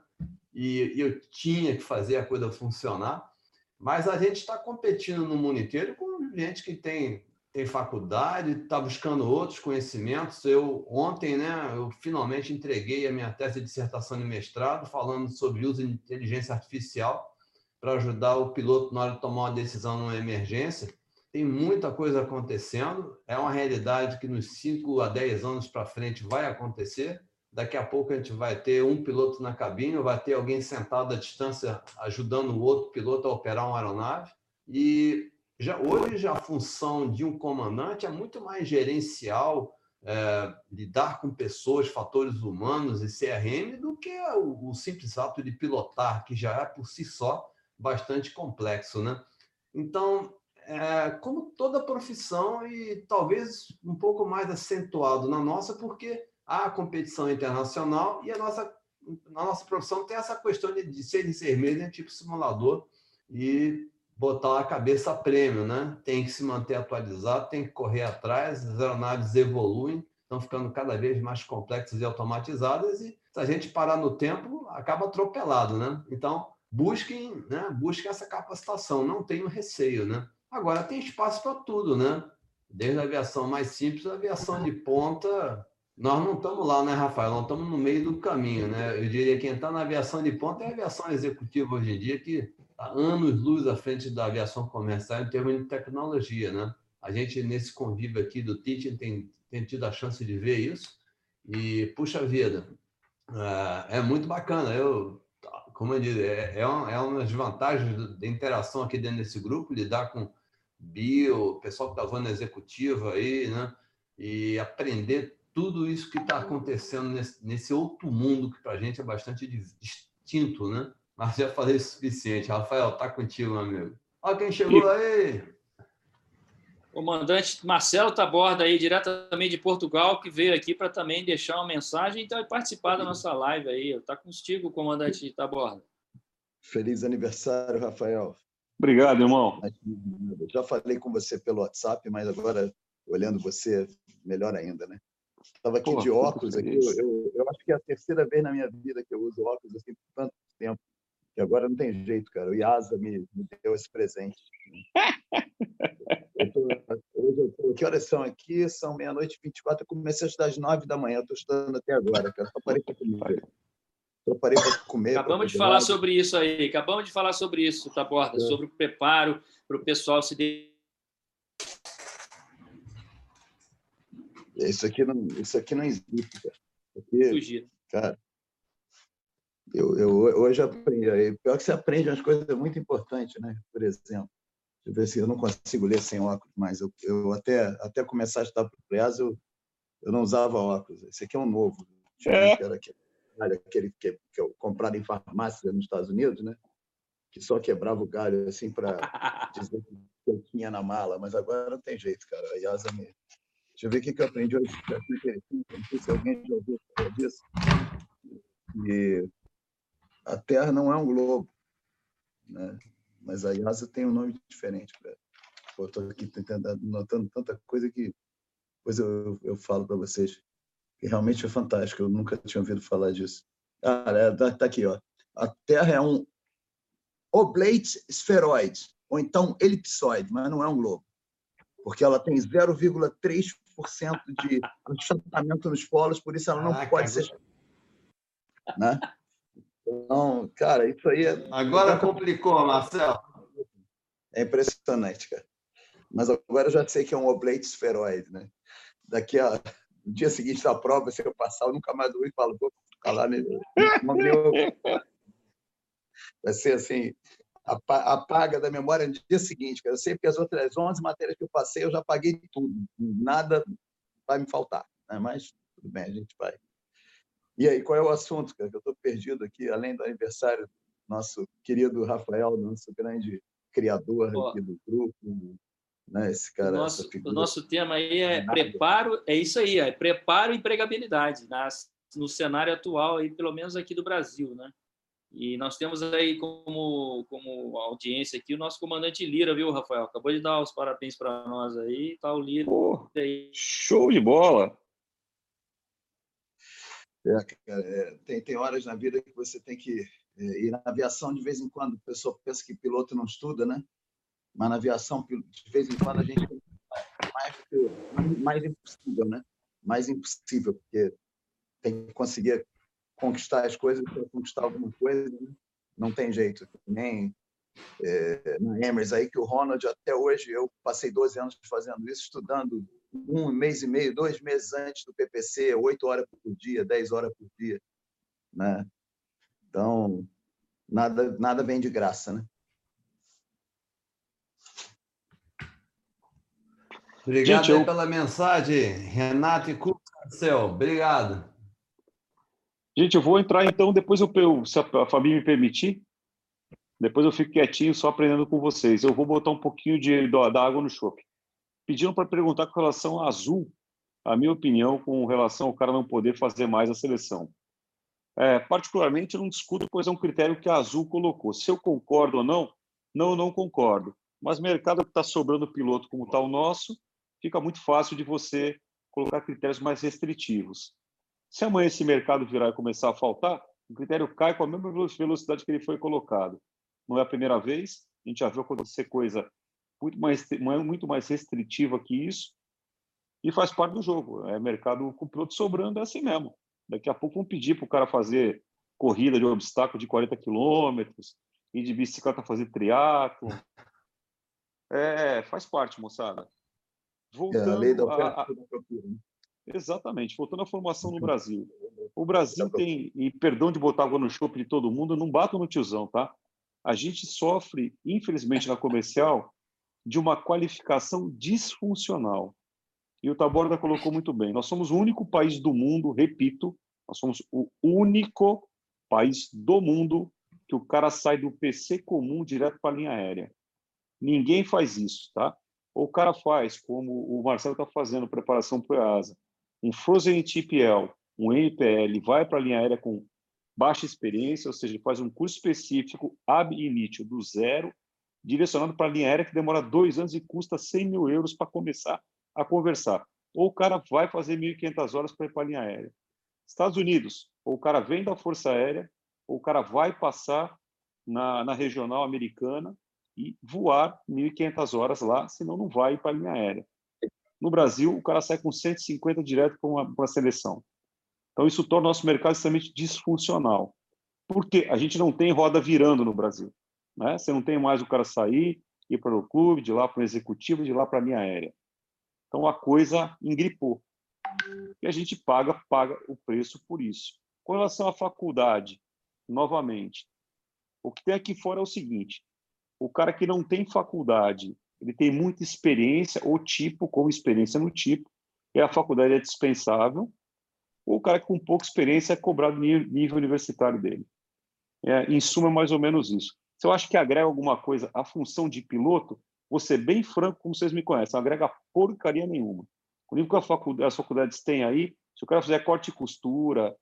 E, e eu tinha que fazer a coisa funcionar. Mas a gente está competindo no mundo inteiro com gente que tem... tem faculdade, está buscando outros conhecimentos. Eu, ontem, né, eu finalmente entreguei a minha tese de dissertação de mestrado, falando sobre o uso de inteligência artificial para ajudar o piloto na hora de tomar uma decisão numa emergência. Tem muita coisa acontecendo, é uma realidade que nos cinco a dez anos para frente vai acontecer. Daqui a pouco a gente vai ter um piloto na cabine, vai ter alguém sentado à distância ajudando o outro piloto a operar uma aeronave. E... Já, hoje, já a função de um comandante é muito mais gerencial, é, lidar com pessoas, fatores humanos e C R M, do que o, o simples ato de pilotar, que já é, por si só, bastante complexo, né? Então, é, como toda profissão, e talvez um pouco mais acentuado na nossa, porque há competição internacional e a nossa, a nossa profissão tem essa questão de, de seis em seis meses, né, tipo simulador, e... botar a cabeça a prêmio, né? Tem que se manter atualizado, tem que correr atrás, as aeronaves evoluem, estão ficando cada vez mais complexas e automatizadas, e se a gente parar no tempo, acaba atropelado, né? Então, busquem, né? Busquem essa capacitação, não tenham receio, né? Agora, tem espaço para tudo, né? Desde a aviação mais simples, a aviação de ponta, nós não estamos lá, né, Rafael? Nós estamos no meio do caminho, né? Eu diria que quem está na aviação de ponta é a aviação executiva hoje em dia, que anos-luz à frente da aviação comercial em termos de tecnologia, né? A gente, nesse convívio aqui do Teaching, tem, tem tido a chance de ver isso e, puxa vida, é muito bacana. Eu, como eu disse, é, é uma das vantagens da interação aqui dentro desse grupo, lidar com bio, pessoal que está voando executiva aí, né? E aprender tudo isso que está acontecendo nesse, nesse outro mundo que, para a gente, é bastante distinto, né? Mas já falei o suficiente. Rafael, tá contigo, meu amigo. Olha quem chegou aí. Comandante Marcelo Taborda, aí, diretamente de Portugal, que veio aqui para também deixar uma mensagem e participar da nossa live aí. Tá contigo, comandante Taborda. Feliz aniversário, Rafael. Obrigado, irmão. Já falei com você pelo WhatsApp, mas agora, olhando você, melhor ainda, né? Estava aqui Pô, de óculos. Aqui. Eu, eu, eu acho que é a terceira vez na minha vida que eu uso óculos assim por tanto tempo. E agora não tem jeito, cara. O Iasa me, me deu esse presente. Eu tô, hoje eu tô, que horas são aqui? São meia-noite e vinte e quatro. Eu comecei a estudar às nove da manhã. Estou estudando até agora, cara. Só parei para comer. Só parei para comer. Acabamos de falar sobre isso aí. Acabamos de falar sobre isso, Taborda. É. Sobre o preparo para o pessoal se... Isso aqui não, isso aqui não existe, cara. Aqui, fugir. Cara... Eu, eu hoje aprendi. Pior que você aprende umas coisas muito importantes, né? Por exemplo, eu, ver se eu não consigo ler sem óculos, mas eu, eu até, até começar a estudar para o Preás, eu, eu não usava óculos. Esse aqui é um novo. É. Que era aquele, aquele que, que eu comprava em farmácia nos Estados Unidos, né? Que só quebrava o galho assim para dizer que eu tinha na mala, mas agora não tem jeito, cara. A Iasa mesmo. Deixa eu ver o que eu aprendi hoje. Não sei se alguém já ouviu falar disso. E... a Terra não é um globo, né? Mas a Iasa tem um nome diferente. Estou aqui tentando, notando tanta coisa que depois eu, eu falo para vocês, que realmente é fantástico, eu nunca tinha ouvido falar disso. Ah, está aqui, ó. A Terra é um oblate esferoide, ou então elipsoide, mas não é um globo. porque ela tem zero vírgula três por cento de enxutamento nos polos, por isso ela não ah, pode cara. ser... Né? Então, cara, isso aí... É... Agora complicou, Marcelo. É impressionante, cara. Mas agora eu já sei que é um oblate esferoide, né? Daqui a... No dia seguinte da prova, se eu passar, eu nunca mais vou e falo, vou ficar lá nele. Vai ser assim, apaga da memória no dia seguinte. Eu sei porque as outras onze matérias que eu passei, eu já paguei tudo. Nada vai me faltar. Né? Mas tudo bem, a gente vai. E aí, qual é o assunto, cara? Eu estou perdido aqui, além do aniversário do nosso querido Rafael, nosso grande criador oh. aqui do grupo. Né? Esse cara, o, nosso, o nosso tema aí é preparo, é isso aí, é preparo e empregabilidade nas, no cenário atual, aí, pelo menos aqui do Brasil. Né? E nós temos aí como, como audiência aqui o nosso comandante Lira, viu, Rafael? Acabou de dar os parabéns para nós aí, tá o Lira. Pô, aí. Show de bola! É, cara, é, tem, tem horas na vida que você tem que é, ir na aviação de vez em quando, o pessoal pensa que piloto não estuda, né? Mas na aviação, de vez em quando, a gente tem mais, mais impossível, né? Mais impossível, porque tem que conseguir conquistar as coisas, conquistar alguma coisa, né? Não tem jeito. Nem é, na Emirates, aí que o Ronald, até hoje, eu passei doze anos fazendo isso, estudando um mês e meio, dois meses antes do P P C, oito horas por dia, dez horas por dia, né? Então, nada, nada vem de graça, né? Obrigado Gente, eu... pela mensagem, Renato e Marcelo. Obrigado. Gente, eu vou entrar então, depois eu, se a Fabi me permitir, depois eu fico quietinho só aprendendo com vocês. Eu vou botar um pouquinho de, da água no chope. Pediram para perguntar com relação a Azul, a minha opinião com relação ao cara não poder fazer mais a seleção. É, particularmente, eu não discuto, pois é um critério que a Azul colocou. Se eu concordo ou não, não, eu não concordo. Mas mercado que está sobrando piloto como está o nosso, fica muito fácil de você colocar critérios mais restritivos. Se amanhã esse mercado virar e começar a faltar, o critério cai com a mesma velocidade que ele foi colocado. Não é a primeira vez, a gente já viu acontecer coisa muito mais, muito mais restritiva que isso, e faz parte do jogo. É mercado com piloto sobrando, é assim mesmo. Daqui a pouco vão pedir para o cara fazer corrida de obstáculo de quarenta quilômetros, ir de bicicleta fazer triatlo. É, faz parte, moçada. Voltando é, a lei da oferta a... da procura. Exatamente. Voltando à formação no Brasil. O Brasil tem, e perdão de botar água no chope de todo mundo, não bato no tiozão, tá? A gente sofre, infelizmente, na comercial, de uma qualificação disfuncional. E o Taborda colocou muito bem. Nós somos o único país do mundo, repito, nós somos o único país do mundo que o cara sai do P C comum direto para a linha aérea. Ninguém faz isso, tá? Ou o cara faz, como o Marcelo está fazendo, preparação para o Iasa, um Frozen T P L, um M P L, vai para a linha aérea com baixa experiência, ou seja, ele faz um curso específico, ab initio, do zero, direcionado para a linha aérea, que demora dois anos e custa cem mil euros para começar a conversar. Ou o cara vai fazer mil e quinhentas horas para ir para a linha aérea. Estados Unidos, ou o cara vem da Força Aérea, ou o cara vai passar na, na regional americana, e voar mil e quinhentas horas lá, senão não vai para a linha aérea. No Brasil, o cara sai com cento e cinquenta direto para a seleção. Então, isso torna o nosso mercado extremamente disfuncional. Porque a gente não tem roda virando no Brasil. Né? Você não tem mais o cara sair, ir para o clube, de lá para o executivo, de lá para a linha aérea. Então, a coisa engripou. E a gente paga, paga o preço por isso. Com relação à faculdade, novamente, o que tem aqui fora é o seguinte... O cara que não tem faculdade, ele tem muita experiência, ou tipo, com experiência no tipo, e a faculdade é dispensável, ou o cara com pouca experiência é cobrado nível universitário dele. É, em suma, é mais ou menos isso. Se eu acho que agrega alguma coisa à função de piloto, vou ser bem franco, como vocês me conhecem, não agrega porcaria nenhuma. O nível que a faculdade, as faculdades têm aí, se o cara fizer corte e costura,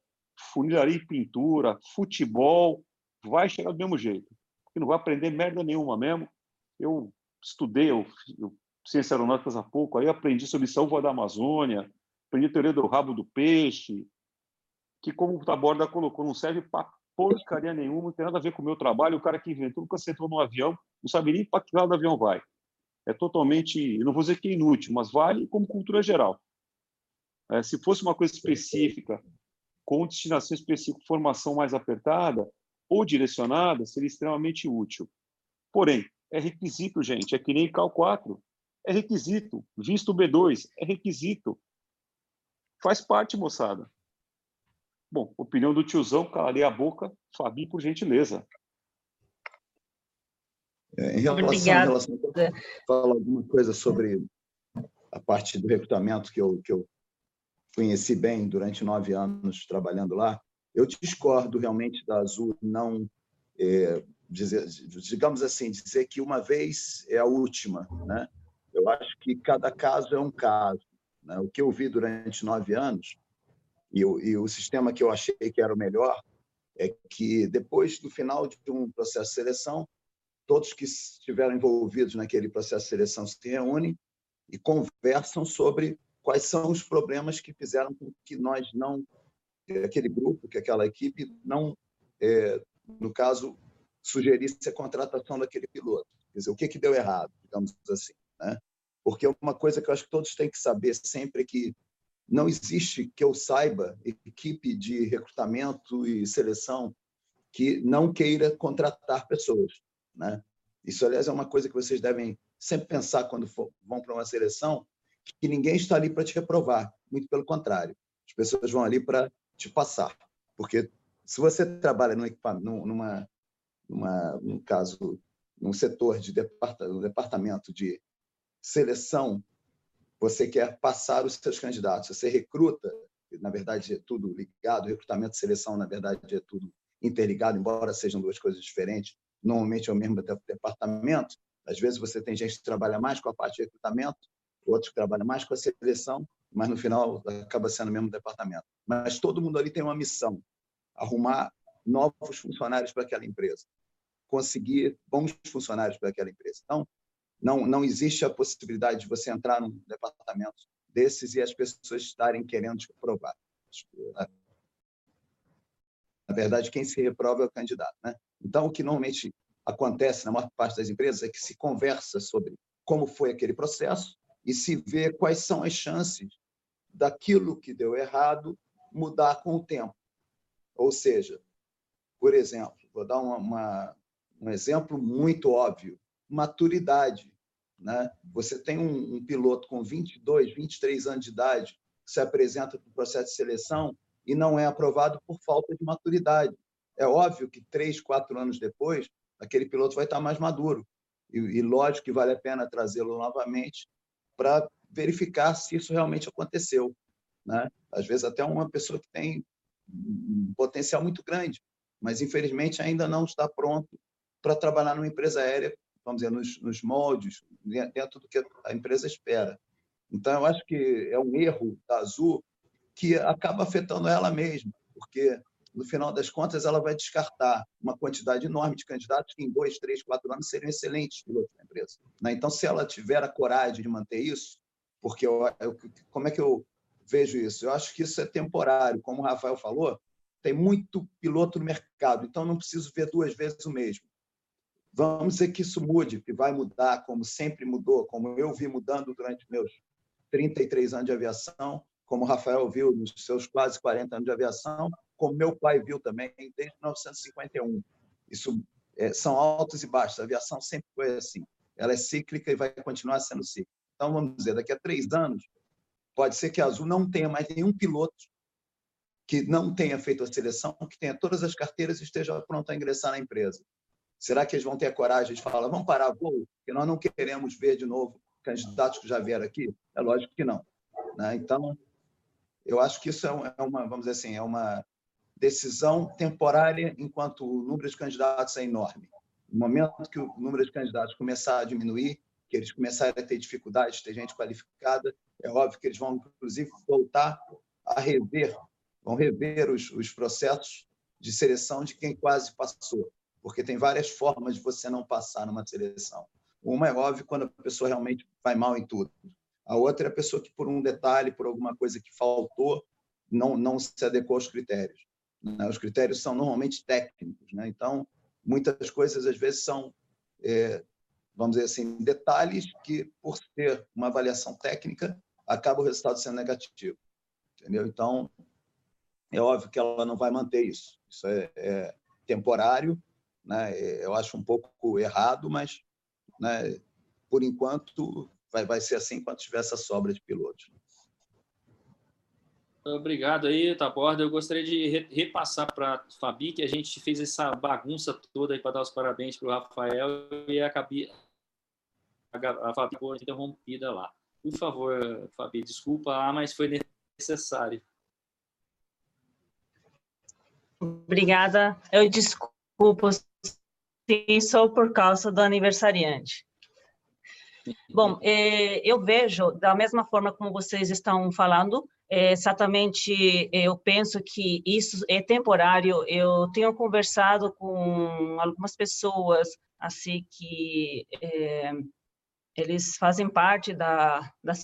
funilaria e pintura, futebol, vai chegar do mesmo jeito. Que não vai aprender merda nenhuma mesmo. Eu estudei eu, eu, ciências aeronáuticas há pouco, aí aprendi sobre selva da Amazônia, aprendi a teoria do rabo do peixe, que, como o Taborda colocou, não serve para porcaria nenhuma, não tem nada a ver com o meu trabalho. O cara que inventou, nunca sentou num avião, não sabe nem para que lado do avião vai. é totalmente, não vou dizer que é inútil, mas vale como cultura geral. É, se fosse uma coisa específica, com destinação específica, formação mais apertada ou direcionada, seria extremamente útil. Porém, é requisito, gente, é que nem C A L quatro, é requisito, visto B dois, é requisito. Faz parte, moçada. Bom, opinião do tiozão, calarei a boca, Fabi, por gentileza. É, em relação, Obrigada. Em relação, fala alguma coisa sobre a parte do recrutamento que eu, que eu conheci bem durante nove anos trabalhando lá. Eu discordo realmente da Azul não, é, dizer, digamos assim, dizer que uma vez é a última, né? Eu acho que cada caso é um caso, né? O que eu vi durante nove anos e o, e o sistema que eu achei que era o melhor é que depois do final de um processo de seleção, todos que estiveram envolvidos naquele processo de seleção se reúnem e conversam sobre quais são os problemas que fizeram com que nós não, aquele grupo, que aquela equipe não, é, no caso, sugerisse a contratação daquele piloto. Quer dizer, o que, que deu errado, digamos assim, né? Porque uma coisa que eu acho que todos têm que saber sempre é que não existe, que eu saiba, equipe de recrutamento e seleção que não queira contratar pessoas, né? Isso, aliás, é uma coisa que vocês devem sempre pensar quando for, vão para uma seleção, que ninguém está ali para te reprovar, muito pelo contrário. As pessoas vão ali para te passar, porque se você trabalha num equipamento, numa, numa, no caso, num setor de departamento, departamento de seleção, você quer passar os seus candidatos, você recruta, na verdade é tudo ligado, recrutamento e seleção, na verdade é tudo interligado, embora sejam duas coisas diferentes, normalmente é o mesmo departamento, às vezes você tem gente que trabalha mais com a parte de recrutamento, outro que trabalha mais com a seleção, mas no final acaba sendo o mesmo departamento. Mas todo mundo ali tem uma missão, arrumar novos funcionários para aquela empresa, conseguir bons funcionários para aquela empresa. Então, não, não existe a possibilidade de você entrar num departamento desses e as pessoas estarem querendo te reprovar. Na verdade, quem se reprova é o candidato, né? Então, o que normalmente acontece na maior parte das empresas é que se conversa sobre como foi aquele processo e se vê quais são as chances daquilo que deu errado mudar com o tempo. Ou seja, por exemplo, vou dar uma, uma, um exemplo muito óbvio, maturidade, né? Você tem um, um piloto com vinte e dois, vinte e três anos de idade que se apresenta para o processo de seleção e não é aprovado por falta de maturidade. É óbvio que três, quatro anos depois, aquele piloto vai estar mais maduro. E, e lógico que vale a pena trazê-lo novamente para verificar se isso realmente aconteceu, né? Às vezes até uma pessoa que tem um potencial muito grande, mas infelizmente ainda não está pronto para trabalhar numa empresa aérea, vamos dizer, nos, nos moldes, dentro do que a empresa espera. Então, eu acho que é um erro da Azul que acaba afetando ela mesma, porque, no final das contas, ela vai descartar uma quantidade enorme de candidatos que em dois, três, quatro anos seriam excelentes pilotos da empresa, né? Então, se ela tiver a coragem de manter isso, porque eu, eu, como é que eu vejo isso? Eu acho que isso é temporário. Como o Rafael falou, tem muito piloto no mercado, então não preciso ver duas vezes o mesmo. Vamos dizer que isso mude, que vai mudar, como sempre mudou, como eu vi mudando durante meus trinta e três anos de aviação, como o Rafael viu nos seus quase quarenta anos de aviação, como meu pai viu também, desde mil novecentos e cinquenta e um. Isso é, são altos e baixos. A aviação sempre foi assim. Ela é cíclica e vai continuar sendo cíclica. Então, vamos dizer, daqui a três anos, pode ser que a Azul não tenha mais nenhum piloto que não tenha feito a seleção, que tenha todas as carteiras e esteja pronto a ingressar na empresa. Será que eles vão ter a coragem de falar, vamos parar voo, porque nós não queremos ver de novo candidatos que já vieram aqui? É lógico que não, né? Então, eu acho que isso é uma, vamos dizer assim, é uma decisão temporária, enquanto o número de candidatos é enorme. No momento que o número de candidatos começar a diminuir, que eles começarem a ter dificuldades, ter gente qualificada, é óbvio que eles vão, inclusive, voltar a rever, vão rever os, os processos de seleção de quem quase passou, porque tem várias formas de você não passar numa seleção. Uma é óbvio quando a pessoa realmente vai mal em tudo. A outra é a pessoa que, por um detalhe, por alguma coisa que faltou, não, não se adequou aos critérios. Os critérios são normalmente técnicos, né? Então, muitas coisas, às vezes, são é, vamos dizer assim, detalhes que, por ter uma avaliação técnica, acaba o resultado sendo negativo. Entendeu? Então, é óbvio que ela não vai manter isso. Isso é, é temporário, né? Eu acho um pouco errado, mas, né, por enquanto, vai, vai ser assim enquanto tiver essa sobra de pilotos. Obrigado aí, Taborda. Eu gostaria de re repassar para a Fabi, que a gente fez essa bagunça toda para dar os parabéns para o Rafael e a, Gabi... a Fabi foi interrompida lá. Por favor, Fabi, desculpa, mas foi necessário. Obrigada. Eu desculpo, sim, só por causa do aniversariante. Bom, eh, eu vejo da mesma forma como vocês estão falando. É, exatamente, eu penso que isso é temporário. Eu tenho conversado com algumas pessoas assim que é, eles fazem parte da, da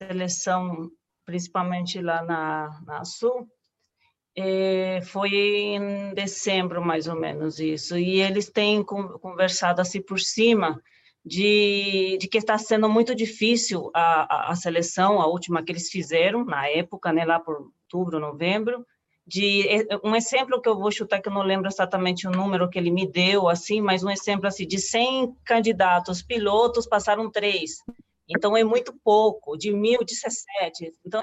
seleção, principalmente lá na, na Azul. É, foi em dezembro, mais ou menos, isso. E eles têm conversado assim por cima De, de que está sendo muito difícil a, a, a seleção, a última que eles fizeram, na época, né, lá por outubro, novembro. De, um exemplo que eu vou chutar, que eu não lembro exatamente o número que ele me deu, assim, mas um exemplo assim, de cem candidatos, pilotos, passaram três. Então, é muito pouco, de mil e dezessete. Então,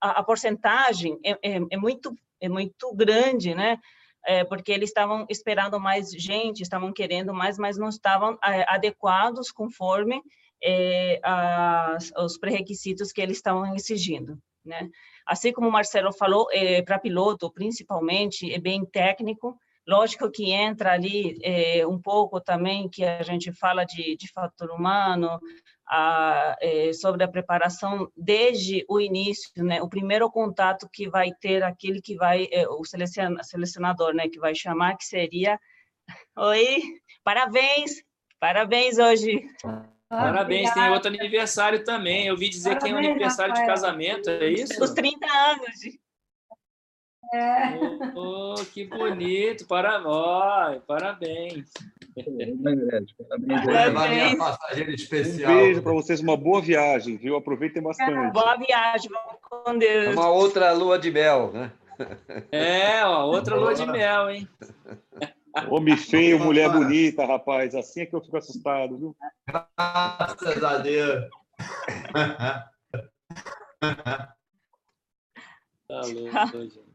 a, a porcentagem é, é, é, muito, é muito grande, né? É, porque eles estavam esperando mais gente, estavam querendo mais, mas não estavam é, adequados conforme é, as, os pré-requisitos que eles estavam exigindo, né? Assim como o Marcelo falou, é, para piloto, principalmente, é bem técnico. Lógico que entra ali é, um pouco também que a gente fala de, de fator humano, a, é, sobre a preparação desde o início, né? O primeiro contato que vai ter aquele que vai, é, o selecionador, né, que vai chamar, que seria... Oi, parabéns, parabéns hoje. Parabéns, tem outro aniversário também. Eu vi dizer parabéns, que é um aniversário, Rafael, de casamento, é isso? Os trinta anos de... É. Oh, oh, que bonito, para... oh, parabéns. Parabéns. Parabéns. Passageiro especial. Um beijo para vocês, uma boa viagem, viu? Aproveitem bastante. Boa viagem, vamos com Deus. Uma outra lua de mel, né? É, ó, outra lua de mel, hein? Homem feio, mulher bonita, rapaz. Assim é que eu fico assustado, viu? Graças a Deus. Tá louco, gente.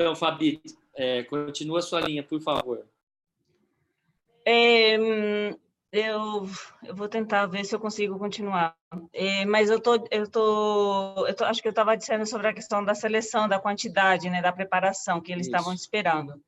Então, Fabi, é, continua a sua linha, por favor. É, eu, eu vou tentar ver se eu consigo continuar. É, mas eu tô, eu tô, eu tô, acho que eu estava dizendo sobre a questão da seleção, da quantidade, né, da preparação que eles estavam esperando.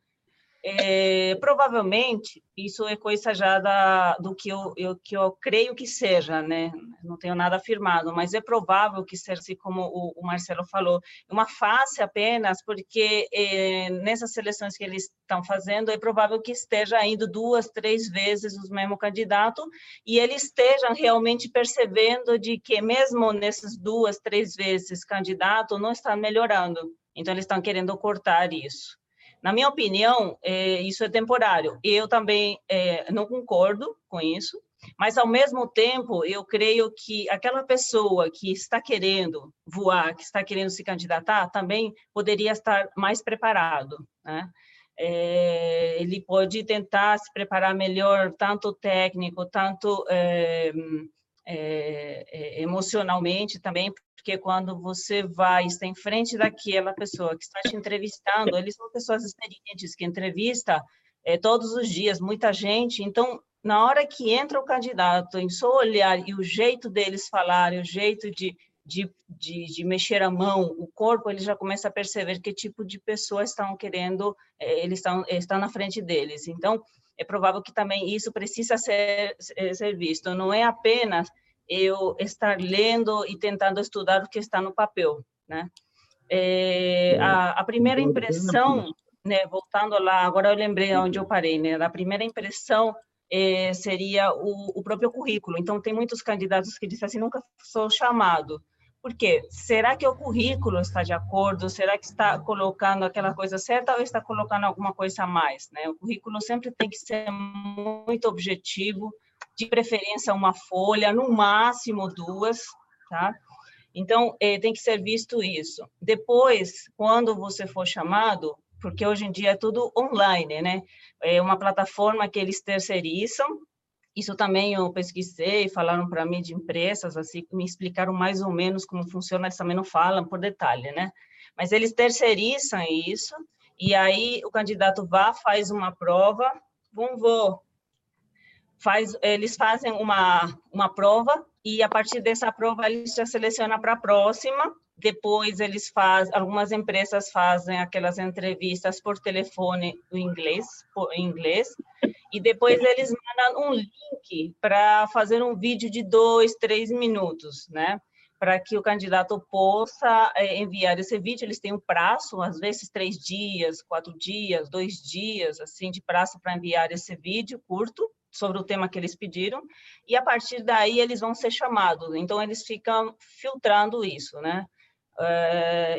É, provavelmente, isso é coisa já da, do que eu, eu, que eu creio que seja, né? Não tenho nada afirmado, mas é provável que seja, assim como o, o Marcelo falou, uma fase apenas, porque é, nessas seleções que eles estão fazendo, é provável que esteja indo duas, três vezes o mesmo candidato e eles estejam realmente percebendo de que mesmo nessas duas, três vezes candidato não está melhorando, então eles estão querendo cortar isso. Na minha opinião, é, isso é temporário. Eu também é, não concordo com isso, mas, ao mesmo tempo, eu creio que aquela pessoa que está querendo voar, que está querendo se candidatar, também poderia estar mais preparado, né? É, ele pode tentar se preparar melhor, tanto técnico, tanto é, é, emocionalmente também, porque quando você vai estar em frente daquela pessoa que está te entrevistando, eles são pessoas experientes que entrevista é, todos os dias, muita gente. Então, na hora que entra o candidato, em só olhar e o jeito deles falarem, o jeito de, de, de, de mexer a mão, o corpo, ele já começa a perceber que tipo de pessoa estão querendo, é, eles estão, estão na frente deles. Então, é provável que também isso precisa ser, ser visto. Não é apenas eu estar lendo e tentando estudar o que está no papel, né? É, a, a primeira impressão, né, voltando lá, agora eu lembrei onde eu parei, né? A primeira impressão é, seria o, o próprio currículo. Então, tem muitos candidatos que dizem assim, nunca sou chamado. Por quê? Será que o currículo está de acordo? Será que está colocando aquela coisa certa ou está colocando alguma coisa a mais, né? O currículo sempre tem que ser muito objetivo, de preferência uma folha, no máximo duas, tá? Então, eh, tem que ser visto isso. Depois, quando você for chamado, porque hoje em dia é tudo online, né? É uma plataforma que eles terceirizam. Isso também eu pesquisei, falaram para mim de empresas, assim, me explicaram mais ou menos como funciona, eles também não falam por detalhe, né? Mas eles terceirizam isso, e aí o candidato vai, faz uma prova, bom, vou. Faz, eles fazem uma, uma prova, e a partir dessa prova eles já selecionam para a próxima. Depois eles fazem, algumas empresas fazem aquelas entrevistas por telefone em inglês, por, em inglês, e depois eles mandam um link para fazer um vídeo de dois, três minutos, né? Para que o candidato possa é, enviar esse vídeo. Eles têm um prazo, às vezes três dias, quatro dias, dois dias, assim, de prazo para enviar esse vídeo curto sobre o tema que eles pediram, e a partir daí eles vão ser chamados. Então, eles ficam filtrando isso, né?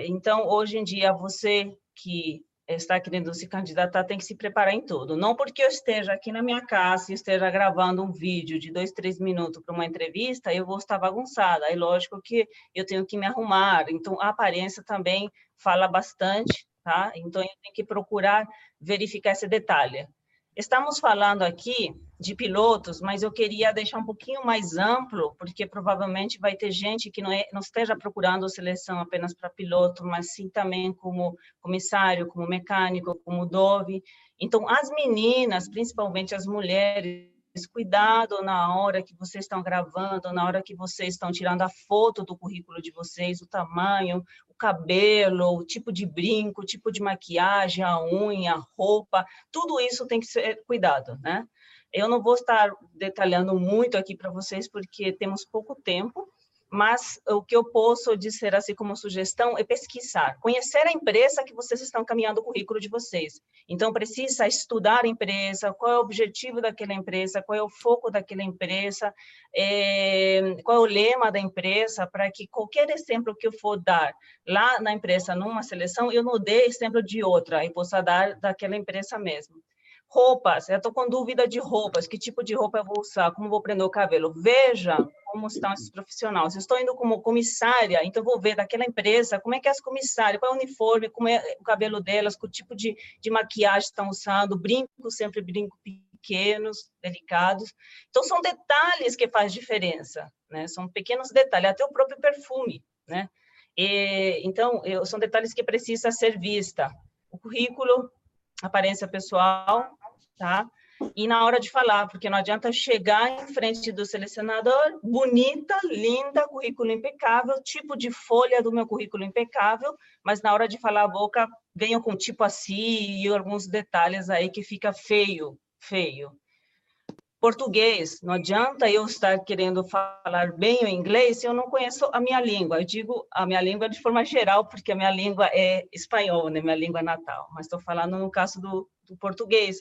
Então, hoje em dia, você que está querendo se candidatar tem que se preparar em tudo. Não porque eu esteja aqui na minha casa e esteja gravando um vídeo de dois, três minutos para uma entrevista, eu vou estar bagunçada. É lógico que eu tenho que me arrumar. Então, a aparência também fala bastante, tá? Então, eu tenho que procurar verificar esse detalhe. Estamos falando aqui de pilotos, mas eu queria deixar um pouquinho mais amplo, porque provavelmente vai ter gente que não, é, não esteja procurando seleção apenas para piloto, mas sim também como comissário, como mecânico, como dove. Então, as meninas, principalmente as mulheres, cuidado na hora que vocês estão gravando, na hora que vocês estão tirando a foto do currículo de vocês, o tamanho, o cabelo, o tipo de brinco, o tipo de maquiagem, a unha, a roupa, tudo isso tem que ser cuidado, né? Eu não vou estar detalhando muito aqui para vocês, porque temos pouco tempo, mas o que eu posso dizer assim como sugestão é pesquisar, conhecer a empresa que vocês estão caminhando o currículo de vocês. Então, precisa estudar a empresa, qual é o objetivo daquela empresa, qual é o foco daquela empresa, é, qual é o lema da empresa, para que qualquer exemplo que eu for dar lá na empresa, numa seleção, eu não dê exemplo de outra, e possa dar daquela empresa mesmo. Roupas, eu estou com dúvida de roupas, que tipo de roupa eu vou usar, como vou prender o cabelo. Veja como estão esses profissionais. Eu estou indo como comissária, então vou ver daquela empresa, como é que é as comissárias, qual é o uniforme, como é o cabelo delas, que tipo de, de maquiagem estão usando, brinco, sempre brinco pequenos, delicados. Então, são detalhes que faz diferença, né? São pequenos detalhes, até o próprio perfume, né? E, então, eu, são detalhes que precisa ser vista. O currículo, aparência pessoal, tá? E na hora de falar, porque não adianta chegar em frente do selecionador, bonita, linda, currículo impecável, tipo de folha do meu currículo impecável, mas na hora de falar a boca, venho com tipo assim e alguns detalhes aí que fica feio, feio. Português, não adianta eu estar querendo falar bem o inglês se eu não conheço a minha língua. Eu digo a minha língua de forma geral, porque a minha língua é espanhol, né? Minha língua natal, mas estou falando no caso do, do português.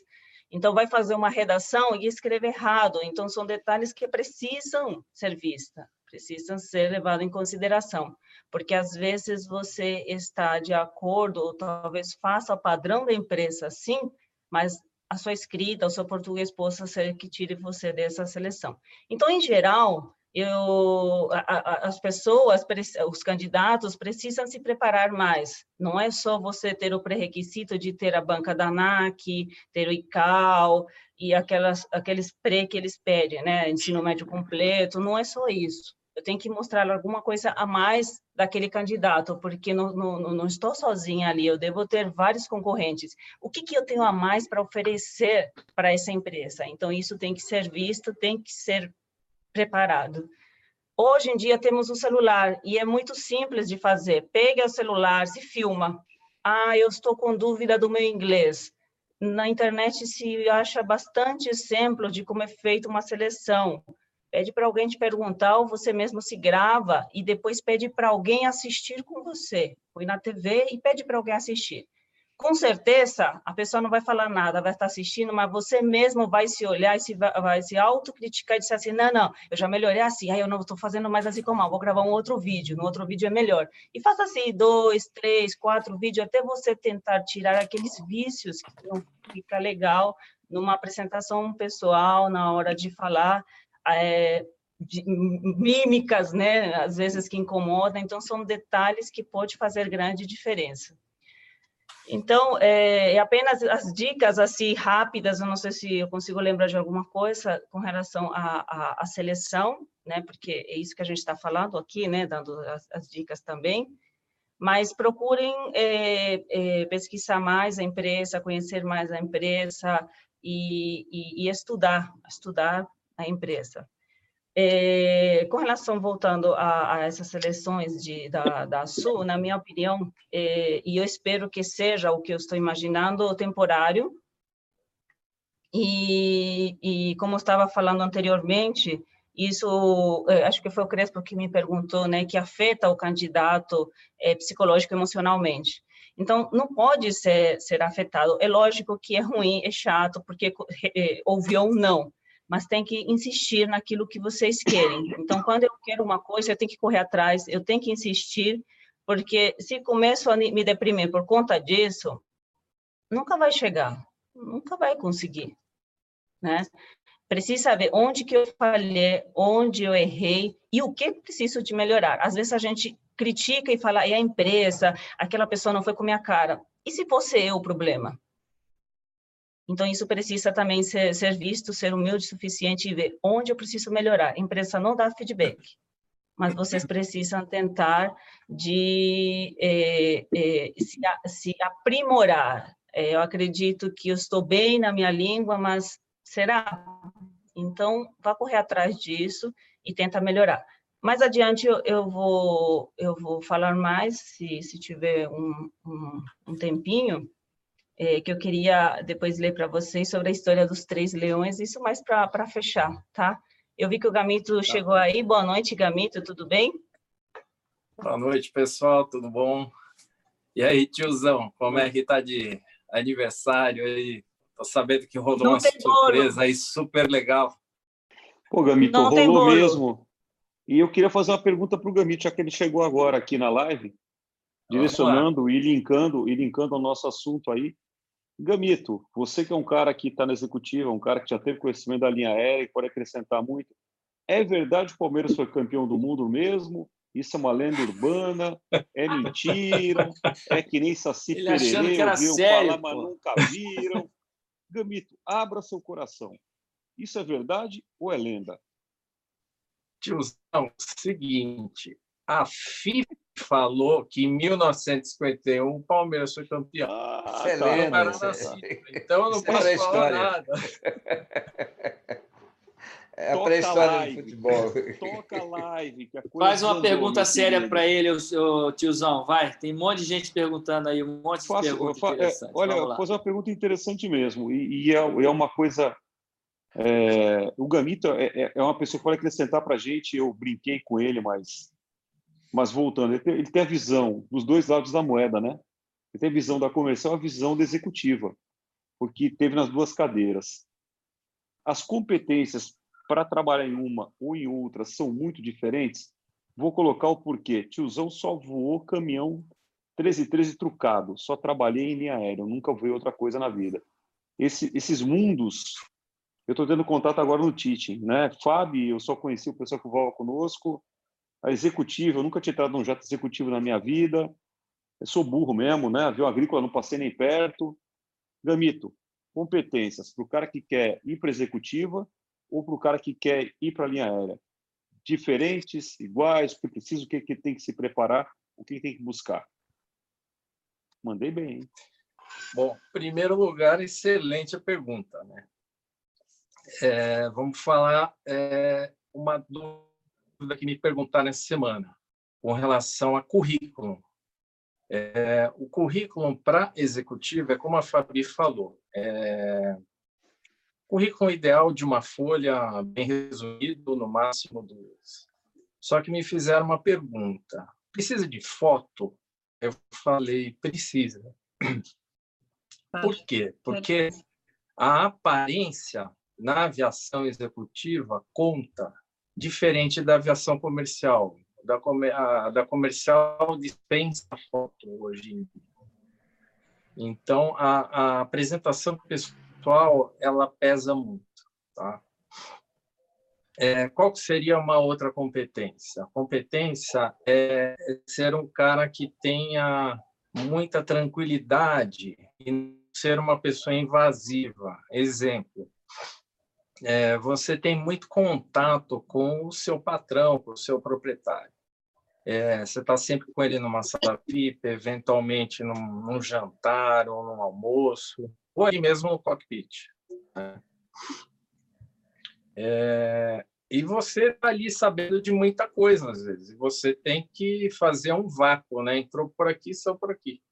Então, vai fazer uma redação e escreve errado. Então, são detalhes que precisam ser vistos, precisam ser levados em consideração, porque às vezes você está de acordo, ou talvez faça o padrão da empresa sim, mas a sua escrita, o seu português possa ser que tire você dessa seleção. Então, em geral, eu, a, a, as pessoas, os candidatos precisam se preparar mais. Não é só você ter o pré-requisito de ter a banca da ANAC, ter o I C A O e aquelas, aqueles pré que eles pedem, né? Ensino médio completo, não é só isso. Eu tenho que mostrar alguma coisa a mais daquele candidato, porque não, não, não estou sozinha ali, eu devo ter vários concorrentes. O que, que eu tenho a mais para oferecer para essa empresa? Então, isso tem que ser visto, tem que ser preparado. Hoje em dia, temos o celular, e é muito simples de fazer. Pega o celular, se filma. Ah, eu estou com dúvida do meu inglês. Na internet se acha bastante exemplo de como é feita uma seleção. Pede para alguém te perguntar, ou você mesmo se grava, e depois pede para alguém assistir com você. Põe na T V e pede para alguém assistir. Com certeza, a pessoa não vai falar nada, vai estar assistindo, mas você mesmo vai se olhar e se, vai se autocriticar e dizer assim, não, não, eu já melhorei assim, aí eu não estou fazendo mais assim como eu, vou gravar um outro vídeo, no outro vídeo é melhor. E faça assim, dois, três, quatro vídeos, até você tentar tirar aqueles vícios que não fica legal numa apresentação pessoal, na hora de falar, é, de, mímicas, né, às vezes que incomodam, então são detalhes que pode fazer grande diferença. Então, é, apenas as dicas assim rápidas, eu não sei se eu consigo lembrar de alguma coisa com relação à, à, à seleção, né, porque é isso que a gente está falando aqui, né, dando as, as dicas também, mas procurem é, é, pesquisar mais a empresa, conhecer mais a empresa e, e, e estudar, estudar a empresa. É, com relação, voltando a, a essas seleções de, da, da Azul, na minha opinião, é, e eu espero que seja o que eu estou imaginando, temporário, e, e como eu estava falando anteriormente, isso, acho que foi o Crespo que me perguntou, né, que afeta o candidato é, psicológico e emocionalmente. Então, não pode ser, ser afetado. É lógico que é ruim, é chato, porque é, ouviu ou não, mas tem que insistir naquilo que vocês querem. Então, quando eu quero uma coisa, eu tenho que correr atrás, eu tenho que insistir, porque se começo a me deprimir por conta disso, nunca vai chegar, nunca vai conseguir, né? Precisa saber onde que eu falhei, onde eu errei e o que preciso de melhorar. Às vezes a gente critica e fala, é a empresa, aquela pessoa não foi com a minha cara. E se fosse eu o problema? Então, isso precisa também ser, ser visto, ser humilde o suficiente e ver onde eu preciso melhorar. A empresa não dá feedback, mas vocês precisam tentar de eh, eh, se, se aprimorar. Eh, eu acredito que eu estou bem na minha língua, mas... será? Então, vá correr atrás disso e tenta melhorar. Mais adiante eu, eu, vou, eu vou falar mais, se, se tiver um, um, um tempinho, é, que eu queria depois ler para vocês sobre a história dos três leões, isso mais para fechar, tá? Eu vi que o Gamito tá. Chegou aí, boa noite, Gamito, tudo bem? Boa noite, pessoal, tudo bom? E aí, tiozão, como é que tá de aniversário aí? Tô sabendo que rolou não uma surpresa bolo. Aí super legal. Pô, Gamito, não rolou mesmo. E eu queria fazer uma pergunta para o Gamito, já que ele chegou agora aqui na live, direcionando e linkando, e linkando ao nosso assunto aí. Gamito, você que é um cara que está na executiva, um cara que já teve conhecimento da linha aérea e pode acrescentar muito, é verdade que o Palmeiras foi campeão do mundo mesmo? Isso é uma lenda urbana, é mentira, é que nem Saci Pererê, ouviam falar, mas nunca viram. Gamito, abra seu coração. Isso é verdade ou é lenda? Tiozão, seguinte, a FIFA falou que em mil novecentos e cinquenta e um o Palmeiras foi campeão. Ah, é lenda, não é... Então eu não posso é falar nada. É a pré-história do futebol. Toca live. Que a coisa faz uma pergunta séria para ele, ô, tiozão, vai. Tem um monte de gente perguntando aí, um monte de faço, perguntas faço, interessantes. É, olha, eu vou fazer uma pergunta interessante mesmo. E, e é, é uma coisa... É, o Gamito é, é uma pessoa que pode acrescentar para a gente. Eu brinquei com ele, mas, mas voltando. Ele tem, ele tem a visão dos dois lados da moeda, né? Ele tem a visão da comercial e a visão da executiva, porque teve nas duas cadeiras. As competências... para trabalhar em uma ou em outra, são muito diferentes, vou colocar o porquê. Tiozão só voou caminhão treze treze trucado, só trabalhei em linha aérea, eu nunca voei outra coisa na vida. Esse, esses mundos, eu estou tendo contato agora no Teaching, né? Fábio, eu só conheci o pessoal que voava conosco, a executiva, eu nunca tinha entrado num jato executivo na minha vida, eu sou burro mesmo, né? Avião agrícola, não passei nem perto. Gamito, competências, para o cara que quer ir para executiva, ou para o cara que quer ir para a linha aérea? Diferentes, iguais, porque precisa, o que, que tem que se preparar, o que tem que buscar? Mandei bem, hein? Bom, em primeiro lugar, excelente a pergunta, né? É, vamos falar é, uma dúvida que me perguntaram essa semana, com relação a currículo. É, o currículo para executivo é como a Fabi falou, é... currículo ideal de uma folha bem resumido, no máximo duas. Só que me fizeram uma pergunta. Precisa de foto? Eu falei, precisa. Por quê? Porque a aparência na aviação executiva conta, diferente da aviação comercial. Da, comer, a, da comercial dispensa a foto hoje em dia. Então, a, a apresentação pessoal ela pesa muito, tá? É, qual que seria uma outra competência? A competência é ser um cara que tenha muita tranquilidade e não ser uma pessoa invasiva. Exemplo, é, você tem muito contato com o seu patrão, com o seu proprietário. É, você está sempre com ele numa sala V I P, eventualmente num, num jantar ou num almoço, ou aí mesmo no cockpit, né? É, e você está ali sabendo de muita coisa, às vezes. Você tem que fazer um vácuo, né? Entrou por aqui, saiu por aqui.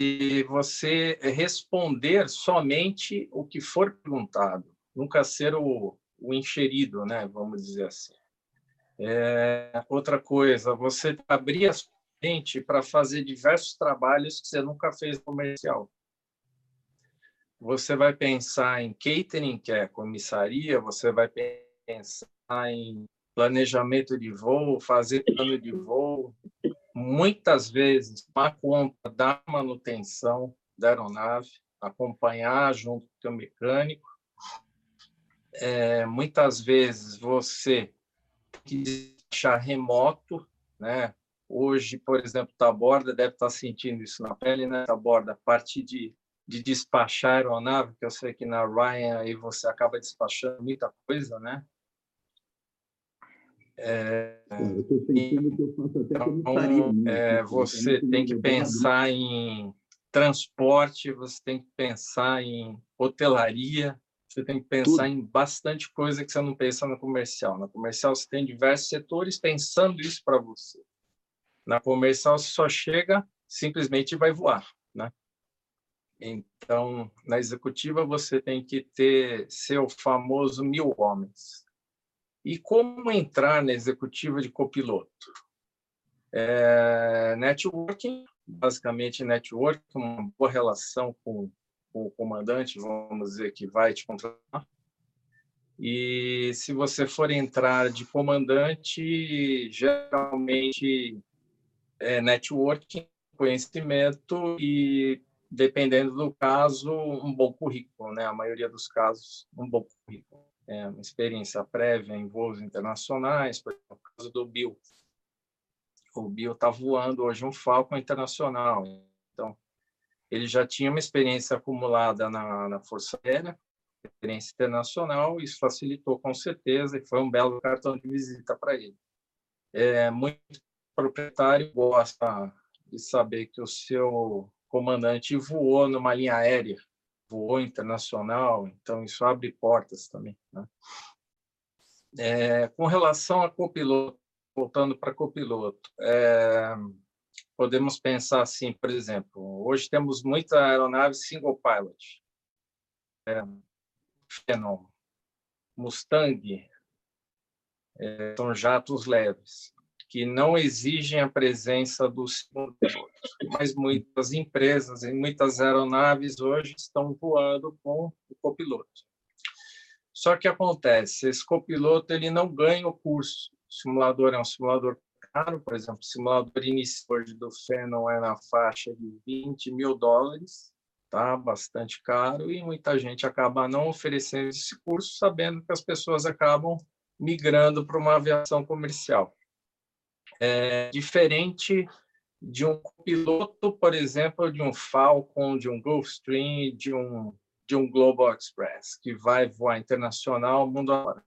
E você responder somente o que for perguntado, nunca ser o, o enxerido, né? Vamos dizer assim. É, outra coisa, você abrir a sua mente para fazer diversos trabalhos que você nunca fez comercial. Você vai pensar em catering, que é comissaria, você vai pensar em planejamento de voo, fazer plano de voo, muitas vezes tomar conta da manutenção da aeronave, acompanhar junto com o mecânico. É, muitas vezes você tem que deixar remoto, né? Hoje, por exemplo, Taborda deve estar sentindo isso na pele, né? Taborda, a partir de de despachar a aeronave, que eu sei que na Ryanair aí você acaba despachando muita coisa, né? É, é, eu estou sentindo que eu faço até comissaria, né? É, você tem que pensar em transporte, você tem que pensar em hotelaria, você tem que pensar em bastante coisa que você não pensa no comercial. Na comercial você tem diversos setores pensando isso para você. Na comercial você só chega, simplesmente vai voar, né? Então, na executiva, você tem que ter seu famoso mil homens. E como entrar na executiva de copiloto? É, networking, basicamente networking, uma boa relação com, com o comandante, vamos dizer, que vai te contratar. E se você for entrar de comandante, geralmente é networking, conhecimento e, dependendo do caso, um bom currículo, né? A maioria dos casos, um bom currículo. É uma experiência prévia em voos internacionais, por exemplo, o caso do Bill. O Bill está voando hoje um Falcon internacional. Então, ele já tinha uma experiência acumulada na, na Força Aérea, experiência internacional, isso facilitou com certeza e foi um belo cartão de visita para ele. É, muito proprietário gosta de saber que o seu comandante voou numa linha aérea, voou internacional, então isso abre portas também, né? É, com relação a copiloto, voltando para copiloto, é, podemos pensar assim, por exemplo, hoje temos muita aeronave single pilot, é, Phenom, Mustang, é, são jatos leves, que não exigem a presença dos pilotos, mas muitas empresas e muitas aeronaves hoje estão voando com o copiloto. Só que acontece, esse copiloto ele não ganha o curso. O simulador é um simulador caro, por exemplo, o simulador inicial do Phenom é na faixa de vinte mil dólares, tá? Bastante caro, e muita gente acaba não oferecendo esse curso, sabendo que as pessoas acabam migrando para uma aviação comercial. É diferente de um copiloto, por exemplo, de um Falcon, de um Gulfstream, de um, de um Global Express, que vai voar internacional, mundo afora.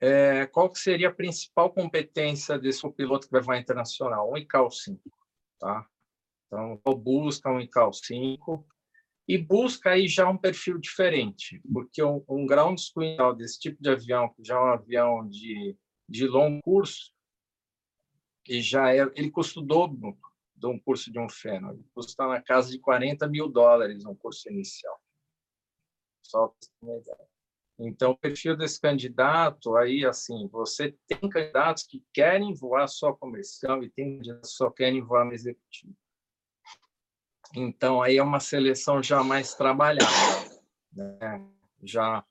É, qual que seria a principal competência desse copiloto que vai voar internacional? Um I C A O cinco, tá? Então, busca um I C A O cinco e busca aí já um perfil diferente, porque um, um ground screen desse tipo de avião, que já é um avião de, de longo curso, e já é, ele custa o dobro de um curso de um Phenom. Ele custa na casa de quarenta mil dólares um curso inicial. Só para você ter uma ideia. Então, o perfil desse candidato, aí, assim, você tem candidatos que querem voar só comercial e tem candidatos que só querem voar no executivo. Então, aí é uma seleção já mais trabalhada, né? Já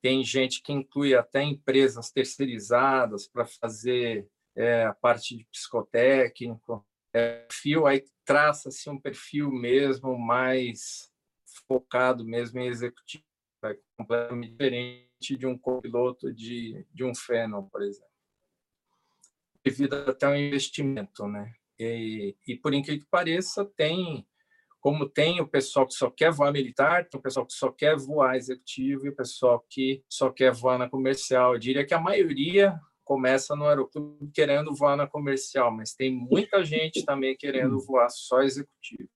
tem gente que inclui até empresas terceirizadas para fazer É, a parte de psicotécnico, é, perfil, aí traça-se um perfil mesmo mais focado mesmo em executivo. é completamente diferente de um copiloto de, de um Phenom, por exemplo. Devido até um investimento, né? E, e por incrível que pareça, tem, como tem o pessoal que só quer voar militar, tem o pessoal que só quer voar executivo e o pessoal que só quer voar na comercial. Eu diria que a maioria começa no aeroclube querendo voar na comercial, mas tem muita gente também querendo voar só executivo.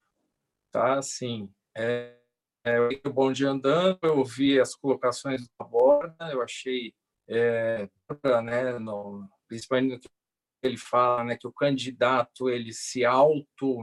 Tá, assim, é, é, eu vi o bonde andando, eu ouvi as colocações do Taborda, eu achei, é, né, no, principalmente no que ele fala, né, que o candidato ele se auto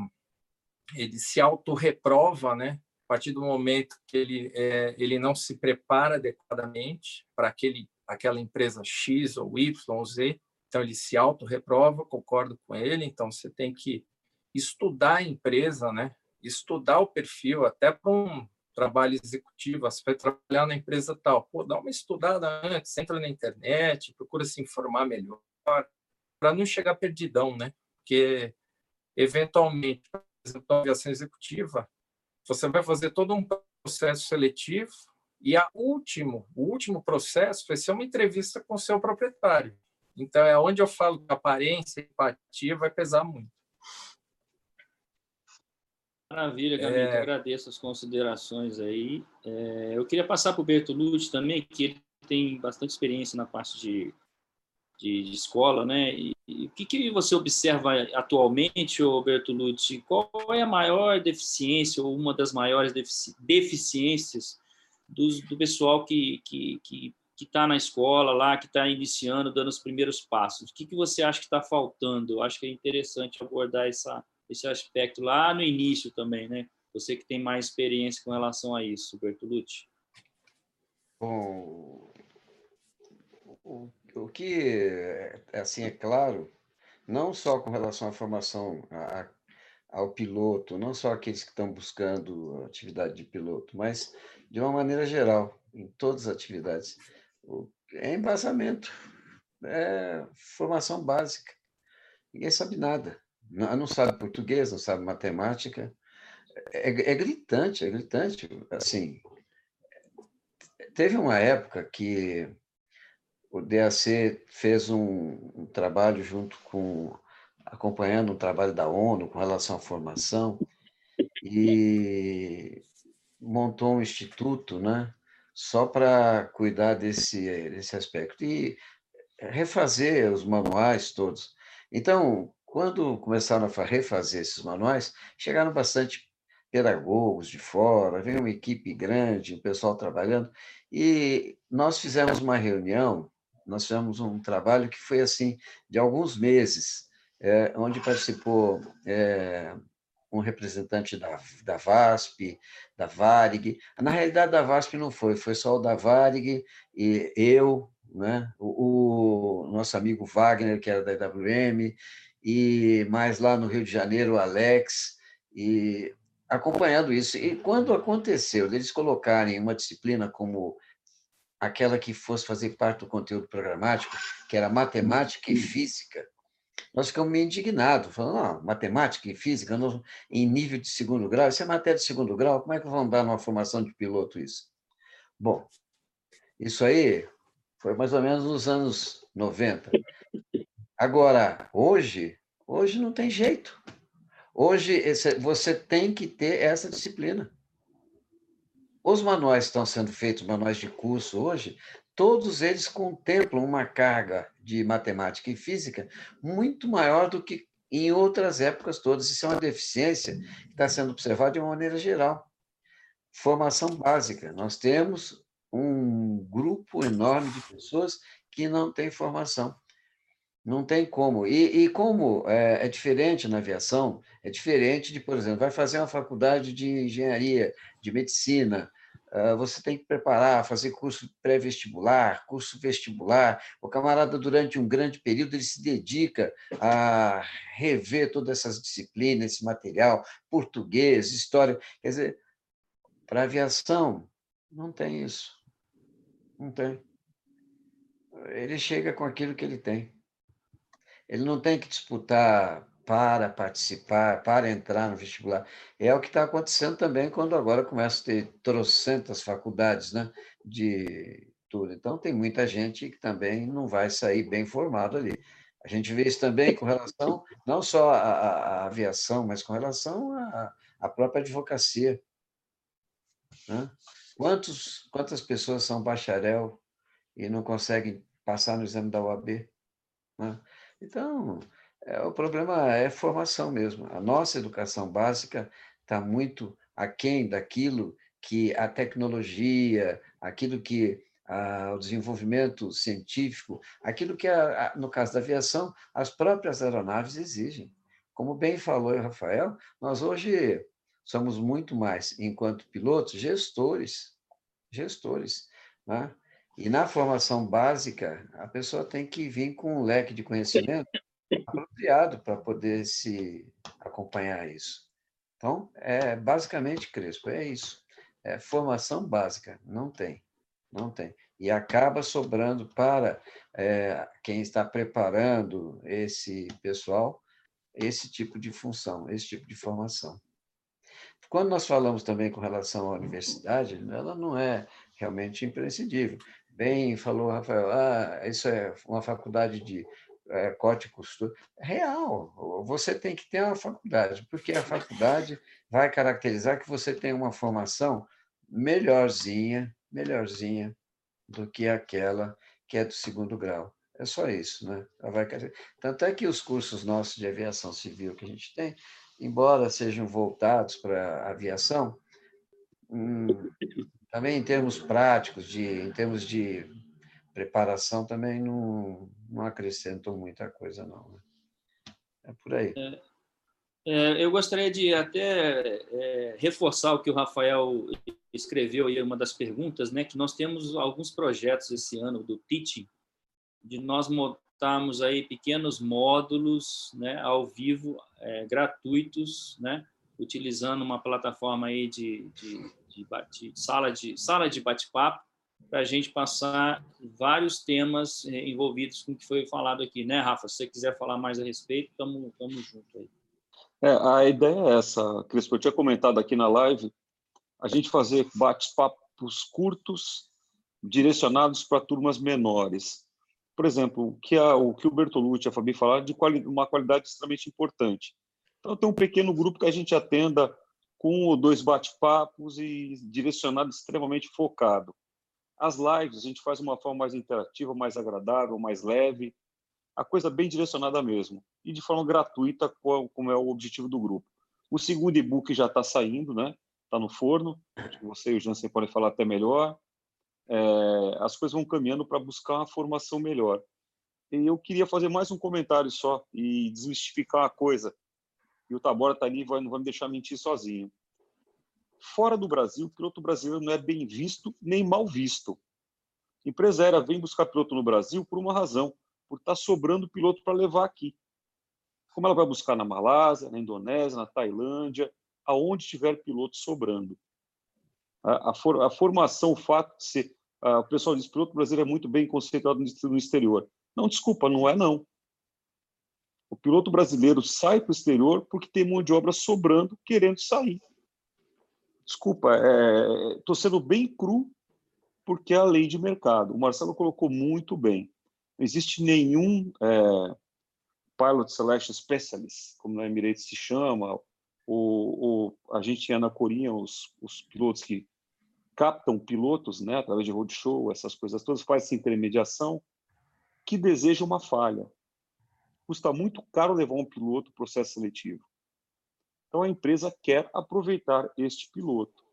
ele se autorreprova, né, a partir do momento que ele é, ele não se prepara adequadamente para aquele aquela empresa X ou Y ou Z, então ele se autorreprova, concordo com ele. Então você tem que estudar a empresa, né, estudar o perfil, até para um trabalho executivo, você vai trabalhar na empresa tal, pô, dá uma estudada antes, entra na internet, procura se informar melhor, para não chegar perdidão, né? Porque, eventualmente, por exemplo, na aviação executiva, você vai fazer todo um processo seletivo e a último, o último processo vai ser uma entrevista com o seu proprietário. Então, é onde eu falo que a aparência e empatia vai pesar muito. Maravilha, Gamito, é... agradeço as considerações aí. É, eu queria passar para o Bertolucci também, que ele tem bastante experiência na parte de, de, de escola, né? E, e o que, que você observa atualmente, ô Bertolucci? Qual é a maior deficiência, ou uma das maiores defici- deficiências dos, do pessoal que que que está na escola lá, que está iniciando, dando os primeiros passos? O que, que você acha que está faltando? Eu acho que é interessante abordar essa... esse aspecto lá no início também, né? Você que tem mais experiência com relação a isso, Bertolucci. Bom, o, o que, assim, é claro, não só com relação à formação a, ao piloto, não só aqueles que estão buscando atividade de piloto, mas de uma maneira geral, em todas as atividades, é embasamento, é formação básica. Ninguém sabe nada. Não sabe português, não sabe matemática. É, é gritante, é gritante. Assim, teve uma época que o D A C fez um, um trabalho junto com... acompanhando um trabalho da ONU com relação à formação e montou um instituto, né, só para cuidar desse, desse aspecto e refazer os manuais todos. Então, quando começaram a refazer esses manuais, chegaram bastante pedagogos de fora, veio uma equipe grande, o pessoal trabalhando, e nós fizemos uma reunião, nós fizemos um trabalho que foi assim, de alguns meses, é, onde participou é, um representante da, da VASP, da Varig. Na realidade, da VASP não foi, foi só o da Varig e eu, né, o, o nosso amigo Wagner, que era da E W M, e mais lá no Rio de Janeiro, o Alex, e acompanhando isso. E quando aconteceu deles colocarem uma disciplina como aquela que fosse fazer parte do conteúdo programático, que era matemática e física, nós ficamos meio indignados, falando, ah, matemática e física não, em nível de segundo grau, isso é matéria de segundo grau, como é que vão dar numa formação de piloto isso? Bom, isso aí foi mais ou menos nos anos noventa. Agora, hoje, hoje não tem jeito. Hoje você tem que ter essa disciplina. Os manuais estão sendo feitos, manuais de curso hoje, todos eles contemplam uma carga de matemática e física muito maior do que em outras épocas todas. Isso é uma deficiência que está sendo observada de uma maneira geral. Formação básica. Nós temos um grupo enorme de pessoas que não tem formação. Não tem como. E, e como é, é diferente na aviação, é diferente de, por exemplo, vai fazer uma faculdade de engenharia, de medicina, uh, você tem que preparar, fazer curso pré-vestibular, curso vestibular. O camarada, durante um grande período, ele se dedica a rever todas essas disciplinas, esse material, português, história. Quer dizer, para a aviação, não tem isso. Não tem. Ele chega com aquilo que ele tem. Ele não tem que disputar para participar, para entrar no vestibular. É o que está acontecendo também quando agora começa a ter trocentas faculdades, né, de tudo. Então, tem muita gente que também não vai sair bem formado ali. A gente vê isso também com relação, não só à aviação, mas com relação à própria advocacia, né? Quantos, quantas pessoas são bacharel e não conseguem passar no exame da O A B, né? Então, é, o problema é formação mesmo. A nossa educação básica está muito aquém daquilo que a tecnologia, aquilo que a, o desenvolvimento científico, aquilo que, a, a, no caso da aviação, as próprias aeronaves exigem. Como bem falou o Rafael, nós hoje somos muito mais, enquanto pilotos, gestores, gestores, né? E na formação básica, a pessoa tem que vir com um leque de conhecimento apropriado para poder se acompanhar isso. Então, é basicamente, Crespo, é isso. É formação básica, não tem, não tem. E acaba sobrando para é, quem está preparando esse pessoal esse tipo de função, esse tipo de formação. Quando nós falamos também com relação à universidade, ela não é realmente imprescindível. Bem, falou o Rafael, ah, isso é uma faculdade de é, corte e costura. Real, você tem que ter uma faculdade, porque a faculdade vai caracterizar que você tem uma formação melhorzinha, melhorzinha do que aquela que é do segundo grau. É só isso, né? Ela vai caracterizar. Tanto é que os cursos nossos de aviação civil que a gente tem, embora sejam voltados para a aviação, hum, também em termos práticos, de, em termos de preparação, também não, não acrescentam muita coisa, não. É por aí. É, é, eu gostaria de até é, reforçar o que o Rafael escreveu aí, uma das perguntas, né, que nós temos alguns projetos esse ano do Teaching, de nós montarmos aí pequenos módulos, né, ao vivo, é, gratuitos, né, utilizando uma plataforma aí de... de De, de sala de, sala de bate-papo, para a gente passar vários temas envolvidos com o que foi falado aqui, né, Rafa? Se você quiser falar mais a respeito, estamos juntos aí. É, a ideia é essa, Crespo, eu tinha comentado aqui na live, a gente fazer bate-papos curtos, direcionados para turmas menores. Por exemplo, o que, a, o, que o Bertolucci e a Fabi falaram de quali, uma qualidade extremamente importante. Então, tem um pequeno grupo que a gente atenda com um ou dois bate-papos e direcionado extremamente focado. As lives a gente faz de uma forma mais interativa, mais agradável, mais leve, a coisa bem direcionada mesmo, e de forma gratuita, como é o objetivo do grupo. O segundo e-book já está saindo, né? Está no forno, você e o Jansen podem falar até melhor. É, as coisas vão caminhando para buscar uma formação melhor. E eu queria fazer mais um comentário só e desmistificar a coisa. E o Taborda está ali, vai, não vai me deixar mentir sozinho. Fora do Brasil, o piloto brasileiro não é bem visto nem mal visto. Empresa aérea vem buscar piloto no Brasil por uma razão, por estar sobrando piloto para levar aqui. Como ela vai buscar na Malásia, na Indonésia, na Tailândia, aonde tiver piloto sobrando. A, a, for, a formação, o fato de ser... A, o pessoal diz que o piloto brasileiro é muito bem conceituado no, no exterior. Não, desculpa, não é não. O piloto brasileiro sai para o exterior porque tem mão de obra sobrando, querendo sair. Desculpa, estou é, sendo bem cru porque é a lei de mercado. O Marcelo colocou muito bem. Não existe nenhum é, Pilot Selection Specialist, como na Emirates se chama, ou, ou a gente tinha na Coreia os, os pilotos que captam pilotos, né, através de roadshow, essas coisas todas, faz essa intermediação, que deseja uma falha. Custa muito caro levar um piloto ao processo seletivo. Então, a empresa quer aproveitar este piloto.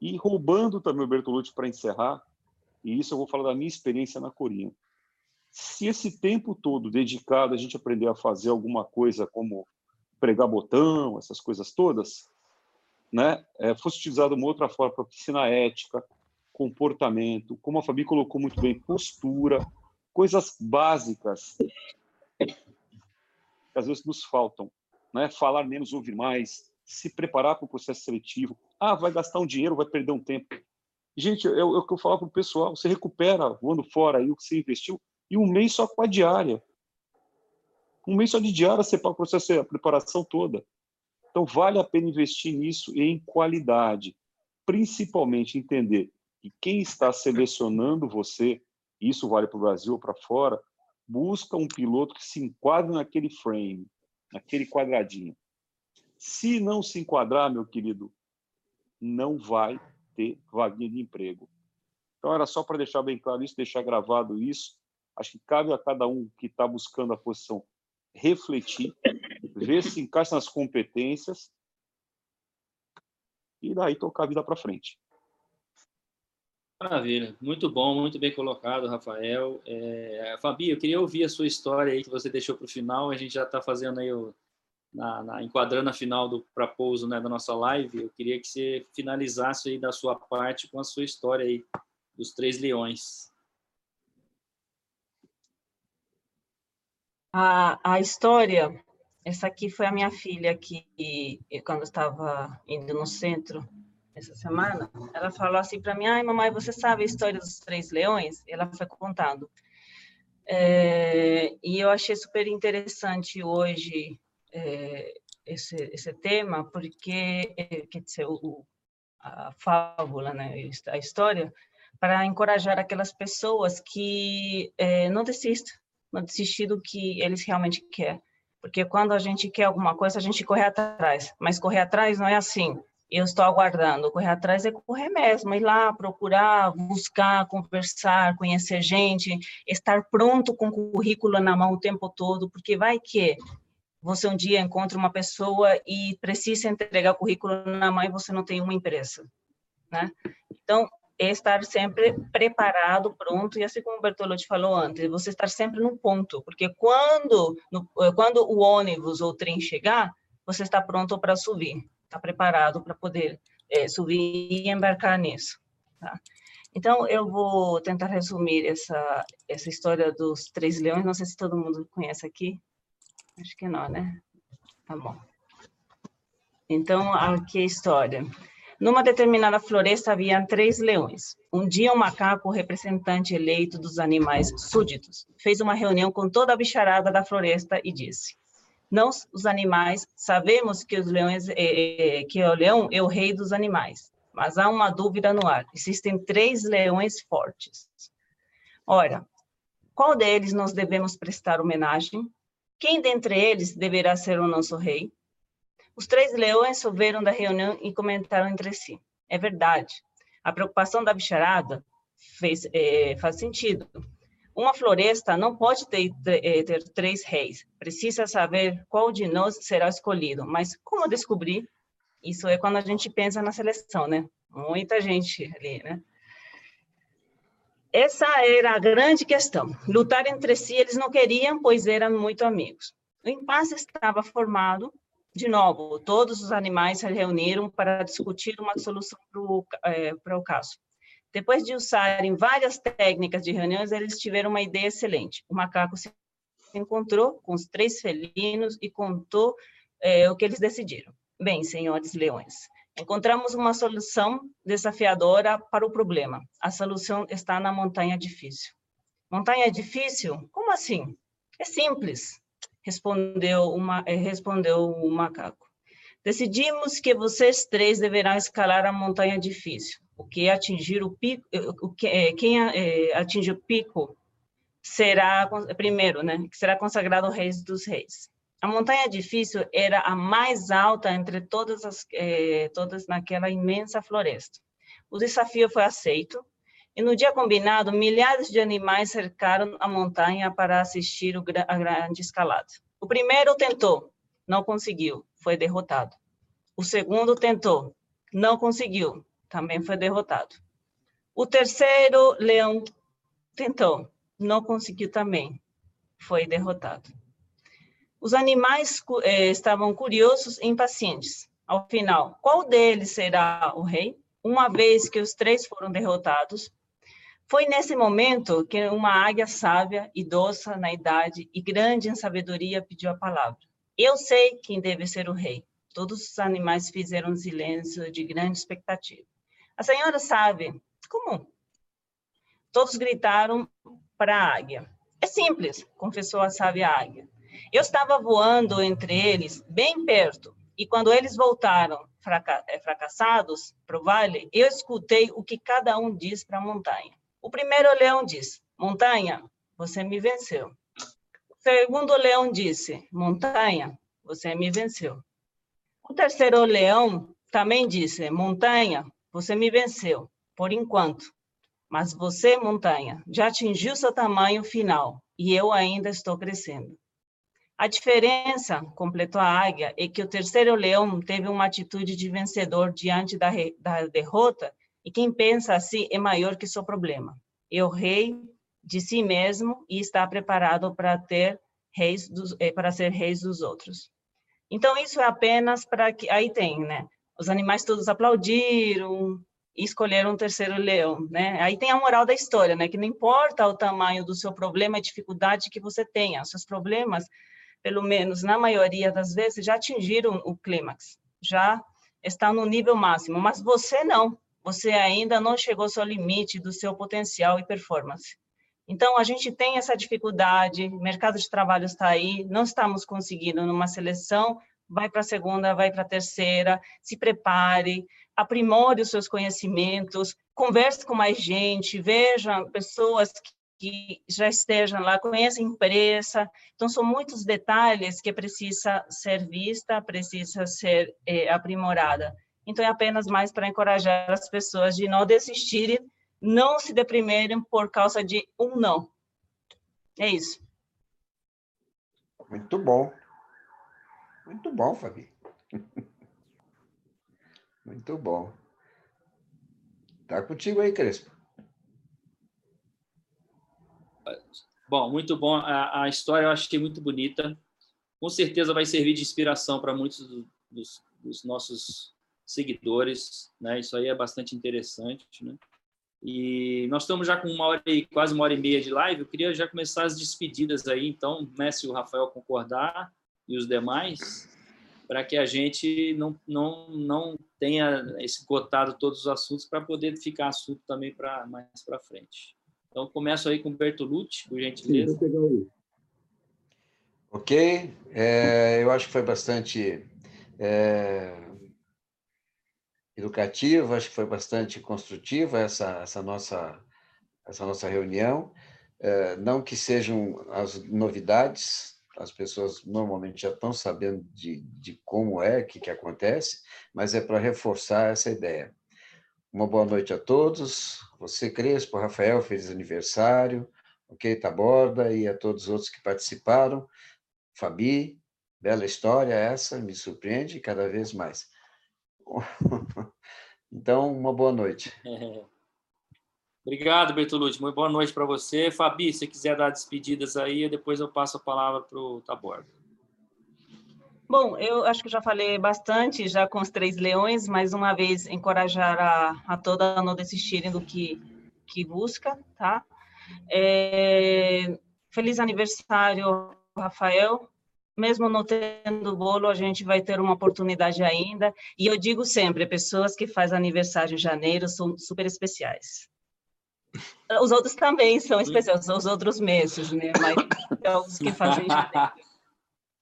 E roubando também o Bertolucci para encerrar, e isso eu vou falar da minha experiência na Coreia. Se esse tempo todo dedicado a gente aprender a fazer alguma coisa como pregar botão, essas coisas todas, né, fosse utilizado uma outra forma para ensinar ética, comportamento, como a Fabi colocou muito bem, postura, coisas básicas, que às vezes nos faltam, né? Falar menos, ouvir mais, se preparar para o processo seletivo. Ah, vai gastar um dinheiro, vai perder um tempo. Gente, é o que eu falo para o pessoal, você recupera voando fora aí o que você investiu e um mês só com a diária. Um mês só de diária você para o processo, a preparação toda. Então, vale a pena investir nisso e em qualidade. Principalmente entender que quem está selecionando você, isso vale para o Brasil ou para fora, busca um piloto que se enquadre naquele frame, naquele quadradinho. Se não se enquadrar, meu querido, não vai ter vaguinha de emprego. Então, era só para deixar bem claro isso, deixar gravado isso. Acho que cabe a cada um que está buscando a posição refletir, ver se encaixa nas competências e daí tocar a vida para frente. Maravilha. Muito bom, muito bem colocado, Rafael. É, Fabi, eu queria ouvir a sua história aí que você deixou para o final. A gente já está fazendo aí, o, na, na, enquadrando a final do para pouso, né, da nossa live. Eu queria que você finalizasse aí da sua parte com a sua história aí dos Três Leões. A, a história, essa aqui foi a minha filha que, quando eu estava indo no centro essa semana, ela falou assim para mim, ai mamãe, você sabe a história dos Três Leões? Ela foi contando. É, e eu achei super interessante hoje é, esse, esse tema, porque, quer dizer, o, a fábula, né, a história, para encorajar aquelas pessoas que é, não desistam, não desistir do que eles realmente querem. Porque quando a gente quer alguma coisa, a gente corre atrás. Mas correr atrás não é assim. Eu estou aguardando. Correr atrás é correr mesmo. Ir lá, procurar, buscar, conversar, conhecer gente, estar pronto com o currículo na mão o tempo todo, porque vai que você um dia encontra uma pessoa e precisa entregar o currículo na mão e você não tem uma empresa, né? Então, é estar sempre preparado, pronto, e assim como o Bertolucci falou antes, você estar sempre no ponto, porque quando, no, quando o ônibus ou o trem chegar, você está pronto para subir, está preparado para poder é, subir e embarcar nisso. Tá? Então, eu vou tentar resumir essa, essa história dos Três Leões, não sei se todo mundo conhece aqui, acho que não, né? Tá bom. Então, aqui é a história. Numa determinada floresta havia três leões. Um dia, um macaco, representante eleito dos animais súditos, fez uma reunião com toda a bicharada da floresta e disse: nós, os animais, sabemos que os leões, é, é, que o leão é o rei dos animais, mas há uma dúvida no ar. Existem três leões fortes. Ora, qual deles nós devemos prestar homenagem? Quem dentre eles deverá ser o nosso rei? Os três leões souberam da reunião e comentaram entre si. É verdade. A preocupação da bicharada fez, é, faz sentido. Uma floresta não pode ter, ter, ter três reis. Precisa saber qual de nós será escolhido. Mas como descobrir? Isso é quando a gente pensa na seleção, né? Muita gente ali, né? Essa era a grande questão. Lutar entre si eles não queriam, pois eram muito amigos. O impasse estava formado. De novo, todos os animais se reuniram para discutir uma solução para o caso. Depois de usarem várias técnicas de reuniões, eles tiveram uma ideia excelente. O macaco se encontrou com os três felinos e contou eh, o que eles decidiram. Bem, senhores leões, encontramos uma solução desafiadora para o problema. A solução está na montanha difícil. Montanha difícil? Como assim? É simples. Respondeu, uma, respondeu o macaco. Decidimos que vocês três deverão escalar a montanha difícil. O que atingir o pico, o que, quem atingir o pico será primeiro, né? Que será consagrado rei dos reis. A montanha difícil era a mais alta entre todas as eh, todas naquela imensa floresta. O desafio foi aceito. E no dia combinado, milhares de animais cercaram a montanha para assistir a grande escalada. O primeiro tentou, não conseguiu, foi derrotado. O segundo tentou, não conseguiu, também foi derrotado. O terceiro leão tentou, não conseguiu também, foi derrotado. Os animais eh, estavam curiosos e impacientes. Ao final, qual deles será o rei? Uma vez que os três foram derrotados, foi nesse momento que uma águia sábia, idosa na idade e grande em sabedoria, pediu a palavra. Eu sei quem deve ser o rei. Todos os animais fizeram um silêncio de grande expectativa. A senhora sabe? Como? Todos gritaram para a águia. É simples, confessou a sábia águia. Eu estava voando entre eles, bem perto, e quando eles voltaram fracassados para o vale, eu escutei o que cada um diz para a montanha. O primeiro leão disse, montanha, você me venceu. O segundo leão disse, montanha, você me venceu. O terceiro leão também disse, montanha, você me venceu, por enquanto. Mas você, montanha, já atingiu seu tamanho final e eu ainda estou crescendo. A diferença, completou a águia, é que o terceiro leão teve uma atitude de vencedor diante da, re... da derrota, e quem pensa assim é maior que seu problema. É o rei de si mesmo e está preparado para ter reis dos... para ser reis dos outros. Então, isso é apenas para que... Aí tem, né? Os animais todos aplaudiram e escolheram o terceiro leão, né? Aí tem a moral da história, né? Que não importa o tamanho do seu problema e dificuldade que você tenha, seus problemas... pelo menos na maioria das vezes, já atingiram o clímax, já está no nível máximo, mas você não, você ainda não chegou ao seu limite do seu potencial e performance. Então, a gente tem essa dificuldade, o mercado de trabalho está aí, não estamos conseguindo numa seleção, vai para a segunda, vai para a terceira, se prepare, aprimore os seus conhecimentos, converse com mais gente, veja pessoas que que já estejam lá, conhecem a empresa. Então, são muitos detalhes que precisa ser vista, precisa ser eh, aprimorada. Então, é apenas mais para encorajar as pessoas de não desistirem, não se deprimirem por causa de um não. É isso. Muito bom. Muito bom, Fabi. Muito bom. Tá contigo aí, Crespo. Bom, muito bom. A, a história eu achei muito bonita. Com certeza vai servir de inspiração para muitos do, dos, dos nossos seguidores, né? Isso aí é bastante interessante, né? E nós estamos já com uma hora e quase uma hora e meia de live. Eu queria já começar as despedidas aí, então, né, se o Rafael concordar e os demais, para que a gente não, não, não tenha esgotado todos os assuntos para poder ficar assunto também para mais para frente. Então, começo aí com o Bertolucci, por gentileza. Sim, vou pegar aí. Ok. É, eu acho que foi bastante é, educativo, acho que foi bastante construtiva essa, essa, nossa, essa nossa reunião. É, não que sejam as novidades, as pessoas normalmente já estão sabendo de, de como é, o que, que acontece, mas é para reforçar essa ideia. Uma boa noite a todos. Você, Crespo, Rafael, feliz aniversário. Ok, Taborda, e a todos os outros que participaram. Fabi, bela história essa, me surpreende cada vez mais. Então, uma boa noite. É. Obrigado, Bertolucci. Muito boa noite para você. Fabi, se quiser dar despedidas aí, depois eu passo a palavra para o Taborda. Bom, eu acho que já falei bastante, já com os três leões, mais uma vez, encorajar a, a toda a não desistirem do que, que busca, tá? É, feliz aniversário, Rafael. Mesmo não tendo bolo, a gente vai ter uma oportunidade ainda. E eu digo sempre, pessoas que fazem aniversário em janeiro são super especiais. Os outros também são especiais, os outros meses, né? Mas é os que fazem em janeiro.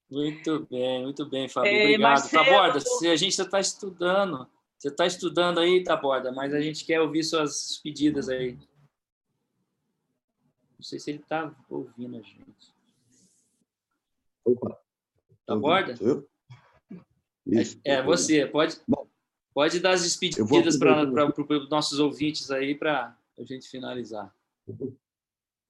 Muito bem, muito bem, Fábio. Obrigado. Marcelo... Taborda, a gente está estudando. Você está estudando aí, Taborda, mas a gente quer ouvir suas pedidas aí. Não sei se ele está ouvindo a gente. Opa. Taborda? Eu? Isso, é, é você. Pode, pode dar as despedidas para os nossos ouvintes aí para a gente finalizar. Vou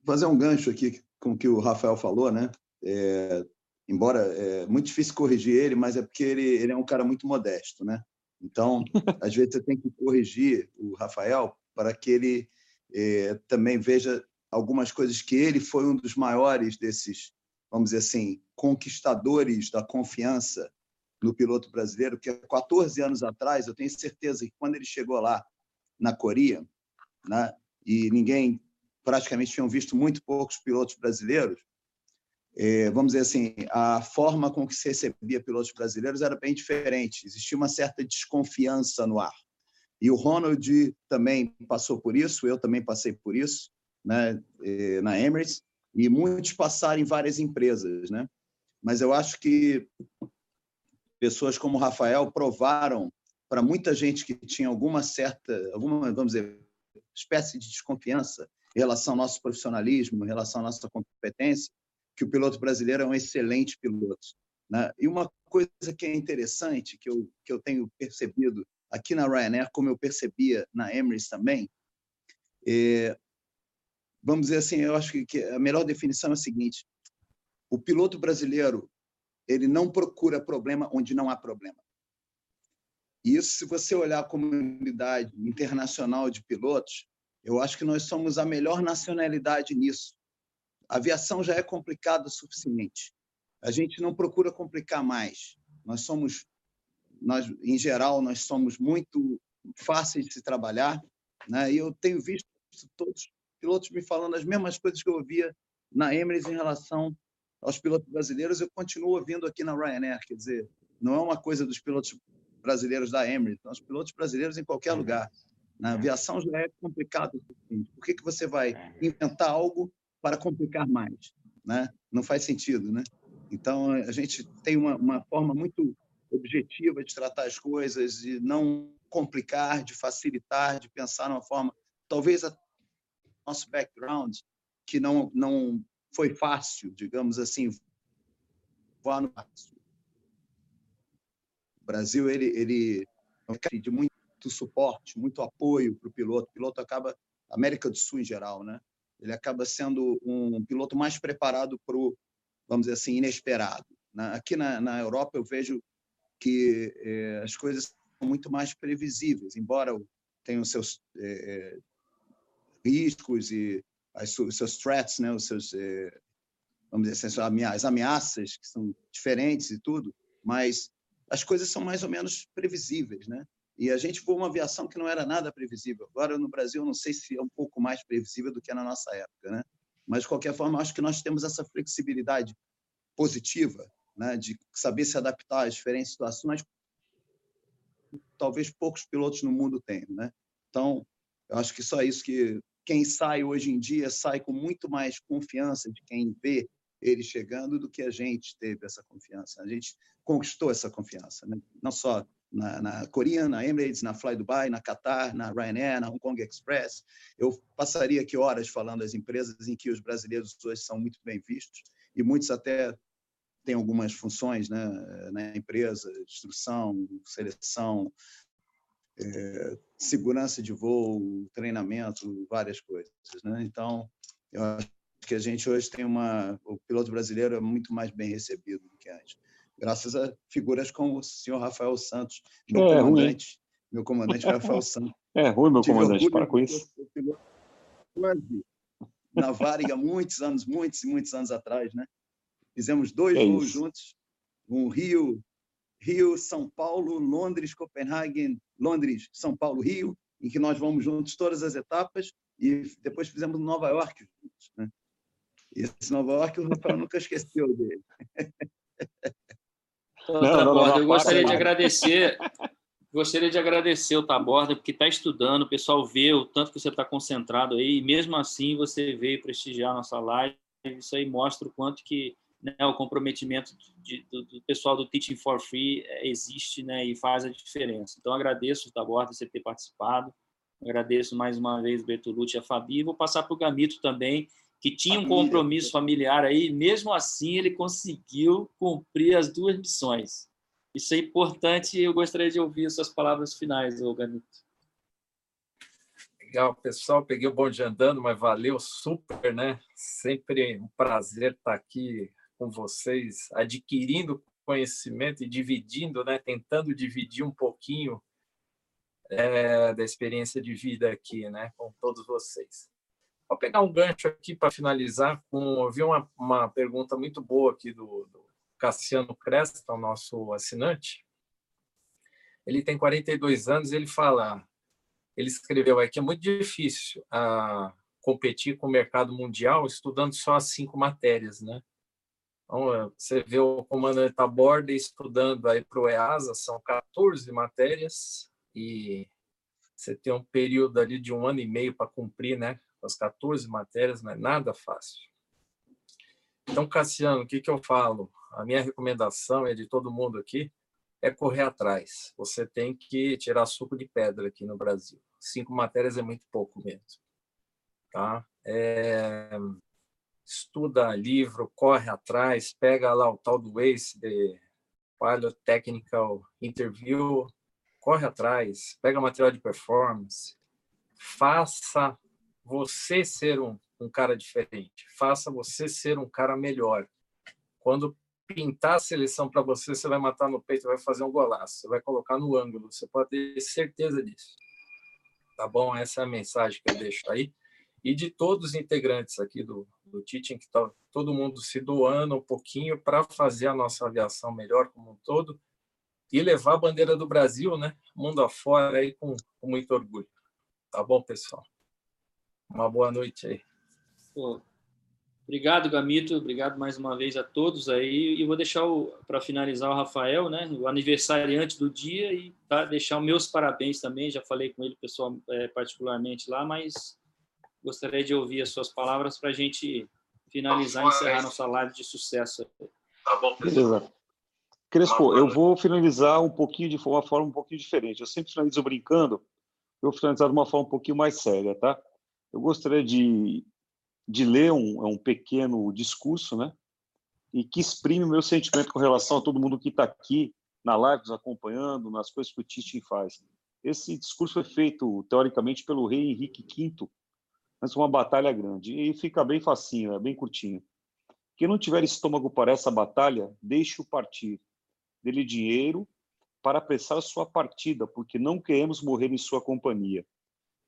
fazer um gancho aqui com o que o Rafael falou, né? É... Embora é muito difícil corrigir ele, mas é porque ele, ele é um cara muito modesto, né? Então, às vezes você tem que corrigir o Rafael para que ele é, também veja algumas coisas que ele foi um dos maiores desses, vamos dizer assim, conquistadores da confiança no piloto brasileiro, que há quatorze anos atrás, eu tenho certeza que quando ele chegou lá na Coreia, né, e ninguém praticamente tinha visto muito poucos pilotos brasileiros, É, vamos dizer assim, a forma com que se recebia pilotos brasileiros era bem diferente, existia uma certa desconfiança no ar. E o Ronald também passou por isso, eu também passei por isso, né, na Emirates, e muitos passaram em várias empresas, né? Mas eu acho que pessoas como o Rafael provaram para muita gente que tinha alguma certa, alguma, vamos dizer, espécie de desconfiança em relação ao nosso profissionalismo, em relação à nossa competência, que o piloto brasileiro é um excelente piloto, né? E uma coisa que é interessante, que eu, que eu tenho percebido aqui na Ryanair, como eu percebia na Emirates também, é, vamos dizer assim, eu acho que a melhor definição é a seguinte: o piloto brasileiro, ele não procura problema onde não há problema. E isso, se você olhar a comunidade internacional de pilotos, eu acho que nós somos a melhor nacionalidade nisso. A aviação já é complicada o suficiente. A gente não procura complicar mais. Nós somos, nós, em geral, nós somos muito fáceis de se trabalhar, né? E eu tenho visto todos os pilotos me falando as mesmas coisas que eu ouvia na Emirates em relação aos pilotos brasileiros. Eu continuo ouvindo aqui na Ryanair, quer dizer, não é uma coisa dos pilotos brasileiros da Emirates, são os pilotos brasileiros em qualquer lugar. Na aviação já é complicado. Por que que você vai inventar algo para complicar mais, né? Não faz sentido, né? Então, a gente tem uma, uma forma muito objetiva de tratar as coisas, de não complicar, de facilitar, de pensar numa forma... Talvez o nosso background, que não, não foi fácil, digamos assim, voar no fácil. O Brasil, ele, ele é de muito suporte, muito apoio para o piloto. O piloto acaba... América do Sul, em geral, né? Ele acaba sendo um piloto mais preparado para o, vamos dizer assim, inesperado. Aqui na, na Europa eu vejo que eh, as coisas são muito mais previsíveis, embora tenham seus eh, riscos e as, os seus threats, né, os seus, eh, vamos dizer assim, as ameaças que são diferentes e tudo, mas as coisas são mais ou menos previsíveis, né? E a gente foi uma aviação que não era nada previsível. Agora, no Brasil, não sei se é um pouco mais previsível do que na nossa época, né? Mas, de qualquer forma, acho que nós temos essa flexibilidade positiva, né? De saber se adaptar às diferentes situações, talvez poucos pilotos no mundo tenham, né? Então, eu acho que só isso, que quem sai hoje em dia sai com muito mais confiança de quem vê ele chegando do que a gente teve essa confiança. A gente conquistou essa confiança, né? Não só... Na, na Coreia, na Emirates, na Fly Dubai, na Qatar, na Ryanair, na Hong Kong Express. Eu passaria aqui horas falando das empresas em que os brasileiros hoje são muito bem vistos e muitos até têm algumas funções, né, na empresa, instrução, seleção, é, segurança de voo, treinamento, várias coisas, né? Então, eu acho que a gente hoje tem uma... O piloto brasileiro é muito mais bem recebido do que antes, graças a figuras como o senhor Rafael Santos, meu é, comandante, ruim. meu comandante Rafael Santos. É ruim, meu Tive comandante, para com isso. Na Varig, há muitos anos, muitos e muitos anos atrás, né? Fizemos dois é voos isso. juntos, um Rio, Rio, São Paulo, Londres, Copenhague, Londres, São Paulo, Rio, em que nós vamos juntos todas as etapas, e depois fizemos Nova York juntos, né? E esse Nova York o Rafael nunca esqueceu dele. Não, não, não, não, não, eu gostaria para, de agradecer, gostaria de agradecer o Taborda, porque está estudando, o pessoal vê o tanto que você está concentrado aí, e mesmo assim você veio prestigiar a nossa live. Isso aí mostra o quanto que, né, o comprometimento de, do, do pessoal do Teaching for Free existe, né, e faz a diferença. Então, agradeço o Taborda por você ter participado, agradeço mais uma vez o Bertolucci e a Fabi, e vou passar para o Gamito também, que tinha um compromisso familiar aí, mesmo assim ele conseguiu cumprir as duas missões. Isso é importante e eu gostaria de ouvir as suas palavras finais, Gamito. Legal, pessoal, peguei o bonde andando, mas valeu super, né? Sempre um prazer estar aqui com vocês, adquirindo conhecimento e dividindo, né? Tentando dividir um pouquinho é, da experiência de vida aqui, né? Com todos vocês. Vou pegar um gancho aqui para finalizar. Com, eu vi uma, uma pergunta muito boa aqui do, do Cassiano Cresta, o nosso assinante. Ele tem quarenta e dois anos e ele fala, ele escreveu aí que é muito difícil ah, competir com o mercado mundial estudando só as cinco matérias, né? Então, você vê o comandante Taborda estudando aí para o EASA, são quatorze matérias e você tem um período ali de um ano e meio para cumprir, né? As quatorze matérias, não é nada fácil. Então, Cassiano, o que, que eu falo? a minha recomendação, e de todo mundo aqui, é correr atrás. Você tem que tirar suco de pedra aqui no Brasil. Cinco matérias é muito pouco mesmo. Tá? É... Estuda livro, corre atrás, pega lá o tal do Waze, de Pilot Technical Interview, corre atrás, pega material de performance, faça você ser um, um cara diferente, faça você ser um cara melhor. Quando pintar a seleção para você, você vai matar no peito, vai fazer um golaço, você vai colocar no ângulo, você pode ter certeza disso. Tá bom? Essa é a mensagem que eu deixo aí. E de todos os integrantes aqui do, do Teaching, que tá todo mundo se doando um pouquinho para fazer a nossa aviação melhor como um todo e levar a bandeira do Brasil, né, mundo afora, aí, com, com muito orgulho. Tá bom, pessoal? Uma boa noite aí. Pô, obrigado, Gamito. Obrigado mais uma vez a todos aí. E vou deixar para finalizar o Rafael, né, o aniversariante do dia, e tá, deixar meus parabéns também. Já falei com ele pessoal, é, particularmente lá, mas gostaria de ouvir as suas palavras para a gente finalizar e encerrar nossa live de sucesso. Tá bom, beleza. Crespo, eu vou finalizar um pouquinho de uma forma um pouquinho diferente. Eu sempre finalizo brincando, eu vou finalizar de uma forma um pouquinho mais séria, tá? Eu gostaria de, de ler um, um pequeno discurso, né? E que exprime o meu sentimento com relação a todo mundo que está aqui na live, nos acompanhando, nas coisas que o Teaching faz. Esse discurso foi feito, teoricamente, pelo rei Henrique quinto, mas uma batalha grande. E fica bem facinho, é bem curtinho. Quem não tiver estômago para essa batalha, deixe-o partir. Dê-lhe dinheiro para apressar sua partida, porque não queremos morrer em sua companhia.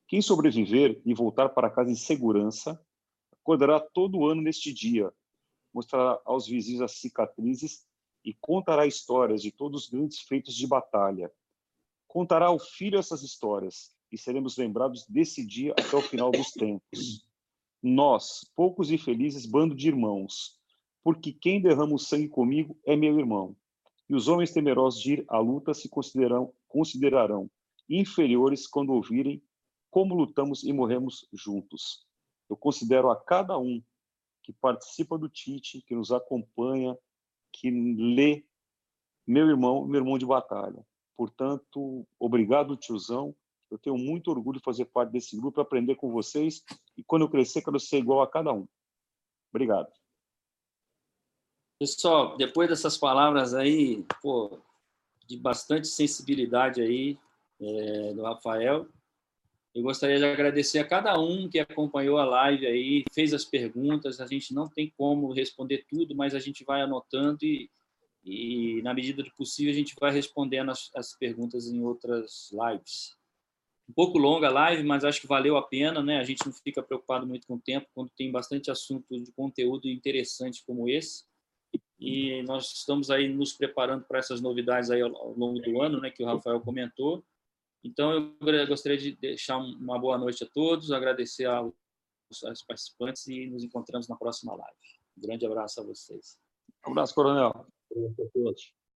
Quem sobreviver e voltar para casa em segurança, acordará todo ano neste dia, mostrará aos vizinhos as cicatrizes e contará histórias de todos os grandes feitos de batalha. Contará ao filho essas histórias, e seremos lembrados desse dia até o final dos tempos. Nós, poucos e felizes, bando de irmãos, porque quem derrama o sangue comigo é meu irmão. E os homens temerosos de ir à luta se considerarão, considerarão inferiores quando ouvirem como lutamos e morremos juntos. Eu considero a cada um que participa do Teaching, que nos acompanha, que lê, meu irmão, meu irmão de batalha. Portanto, obrigado, tiozão. Eu tenho muito orgulho de fazer parte desse grupo, aprender com vocês. E quando eu crescer, quero ser igual a cada um. Obrigado. Pessoal, depois dessas palavras aí, pô, de bastante sensibilidade aí, é, do Rafael, eu gostaria de agradecer a cada um que acompanhou a live aí, fez as perguntas. A gente não tem como responder tudo, mas a gente vai anotando e, e na medida do possível, a gente vai respondendo as, as perguntas em outras lives. Um pouco longa a live, mas acho que valeu a pena, né? A gente não fica preocupado muito com o tempo quando tem bastante assunto de conteúdo interessante como esse. E nós estamos aí nos preparando para essas novidades aí ao longo do ano, né? Que o Rafael comentou. Então, eu gostaria de deixar uma boa noite a todos, agradecer aos, aos participantes e nos encontramos na próxima live. Um grande abraço a vocês. Um abraço, Coronel. Um abraço a todos.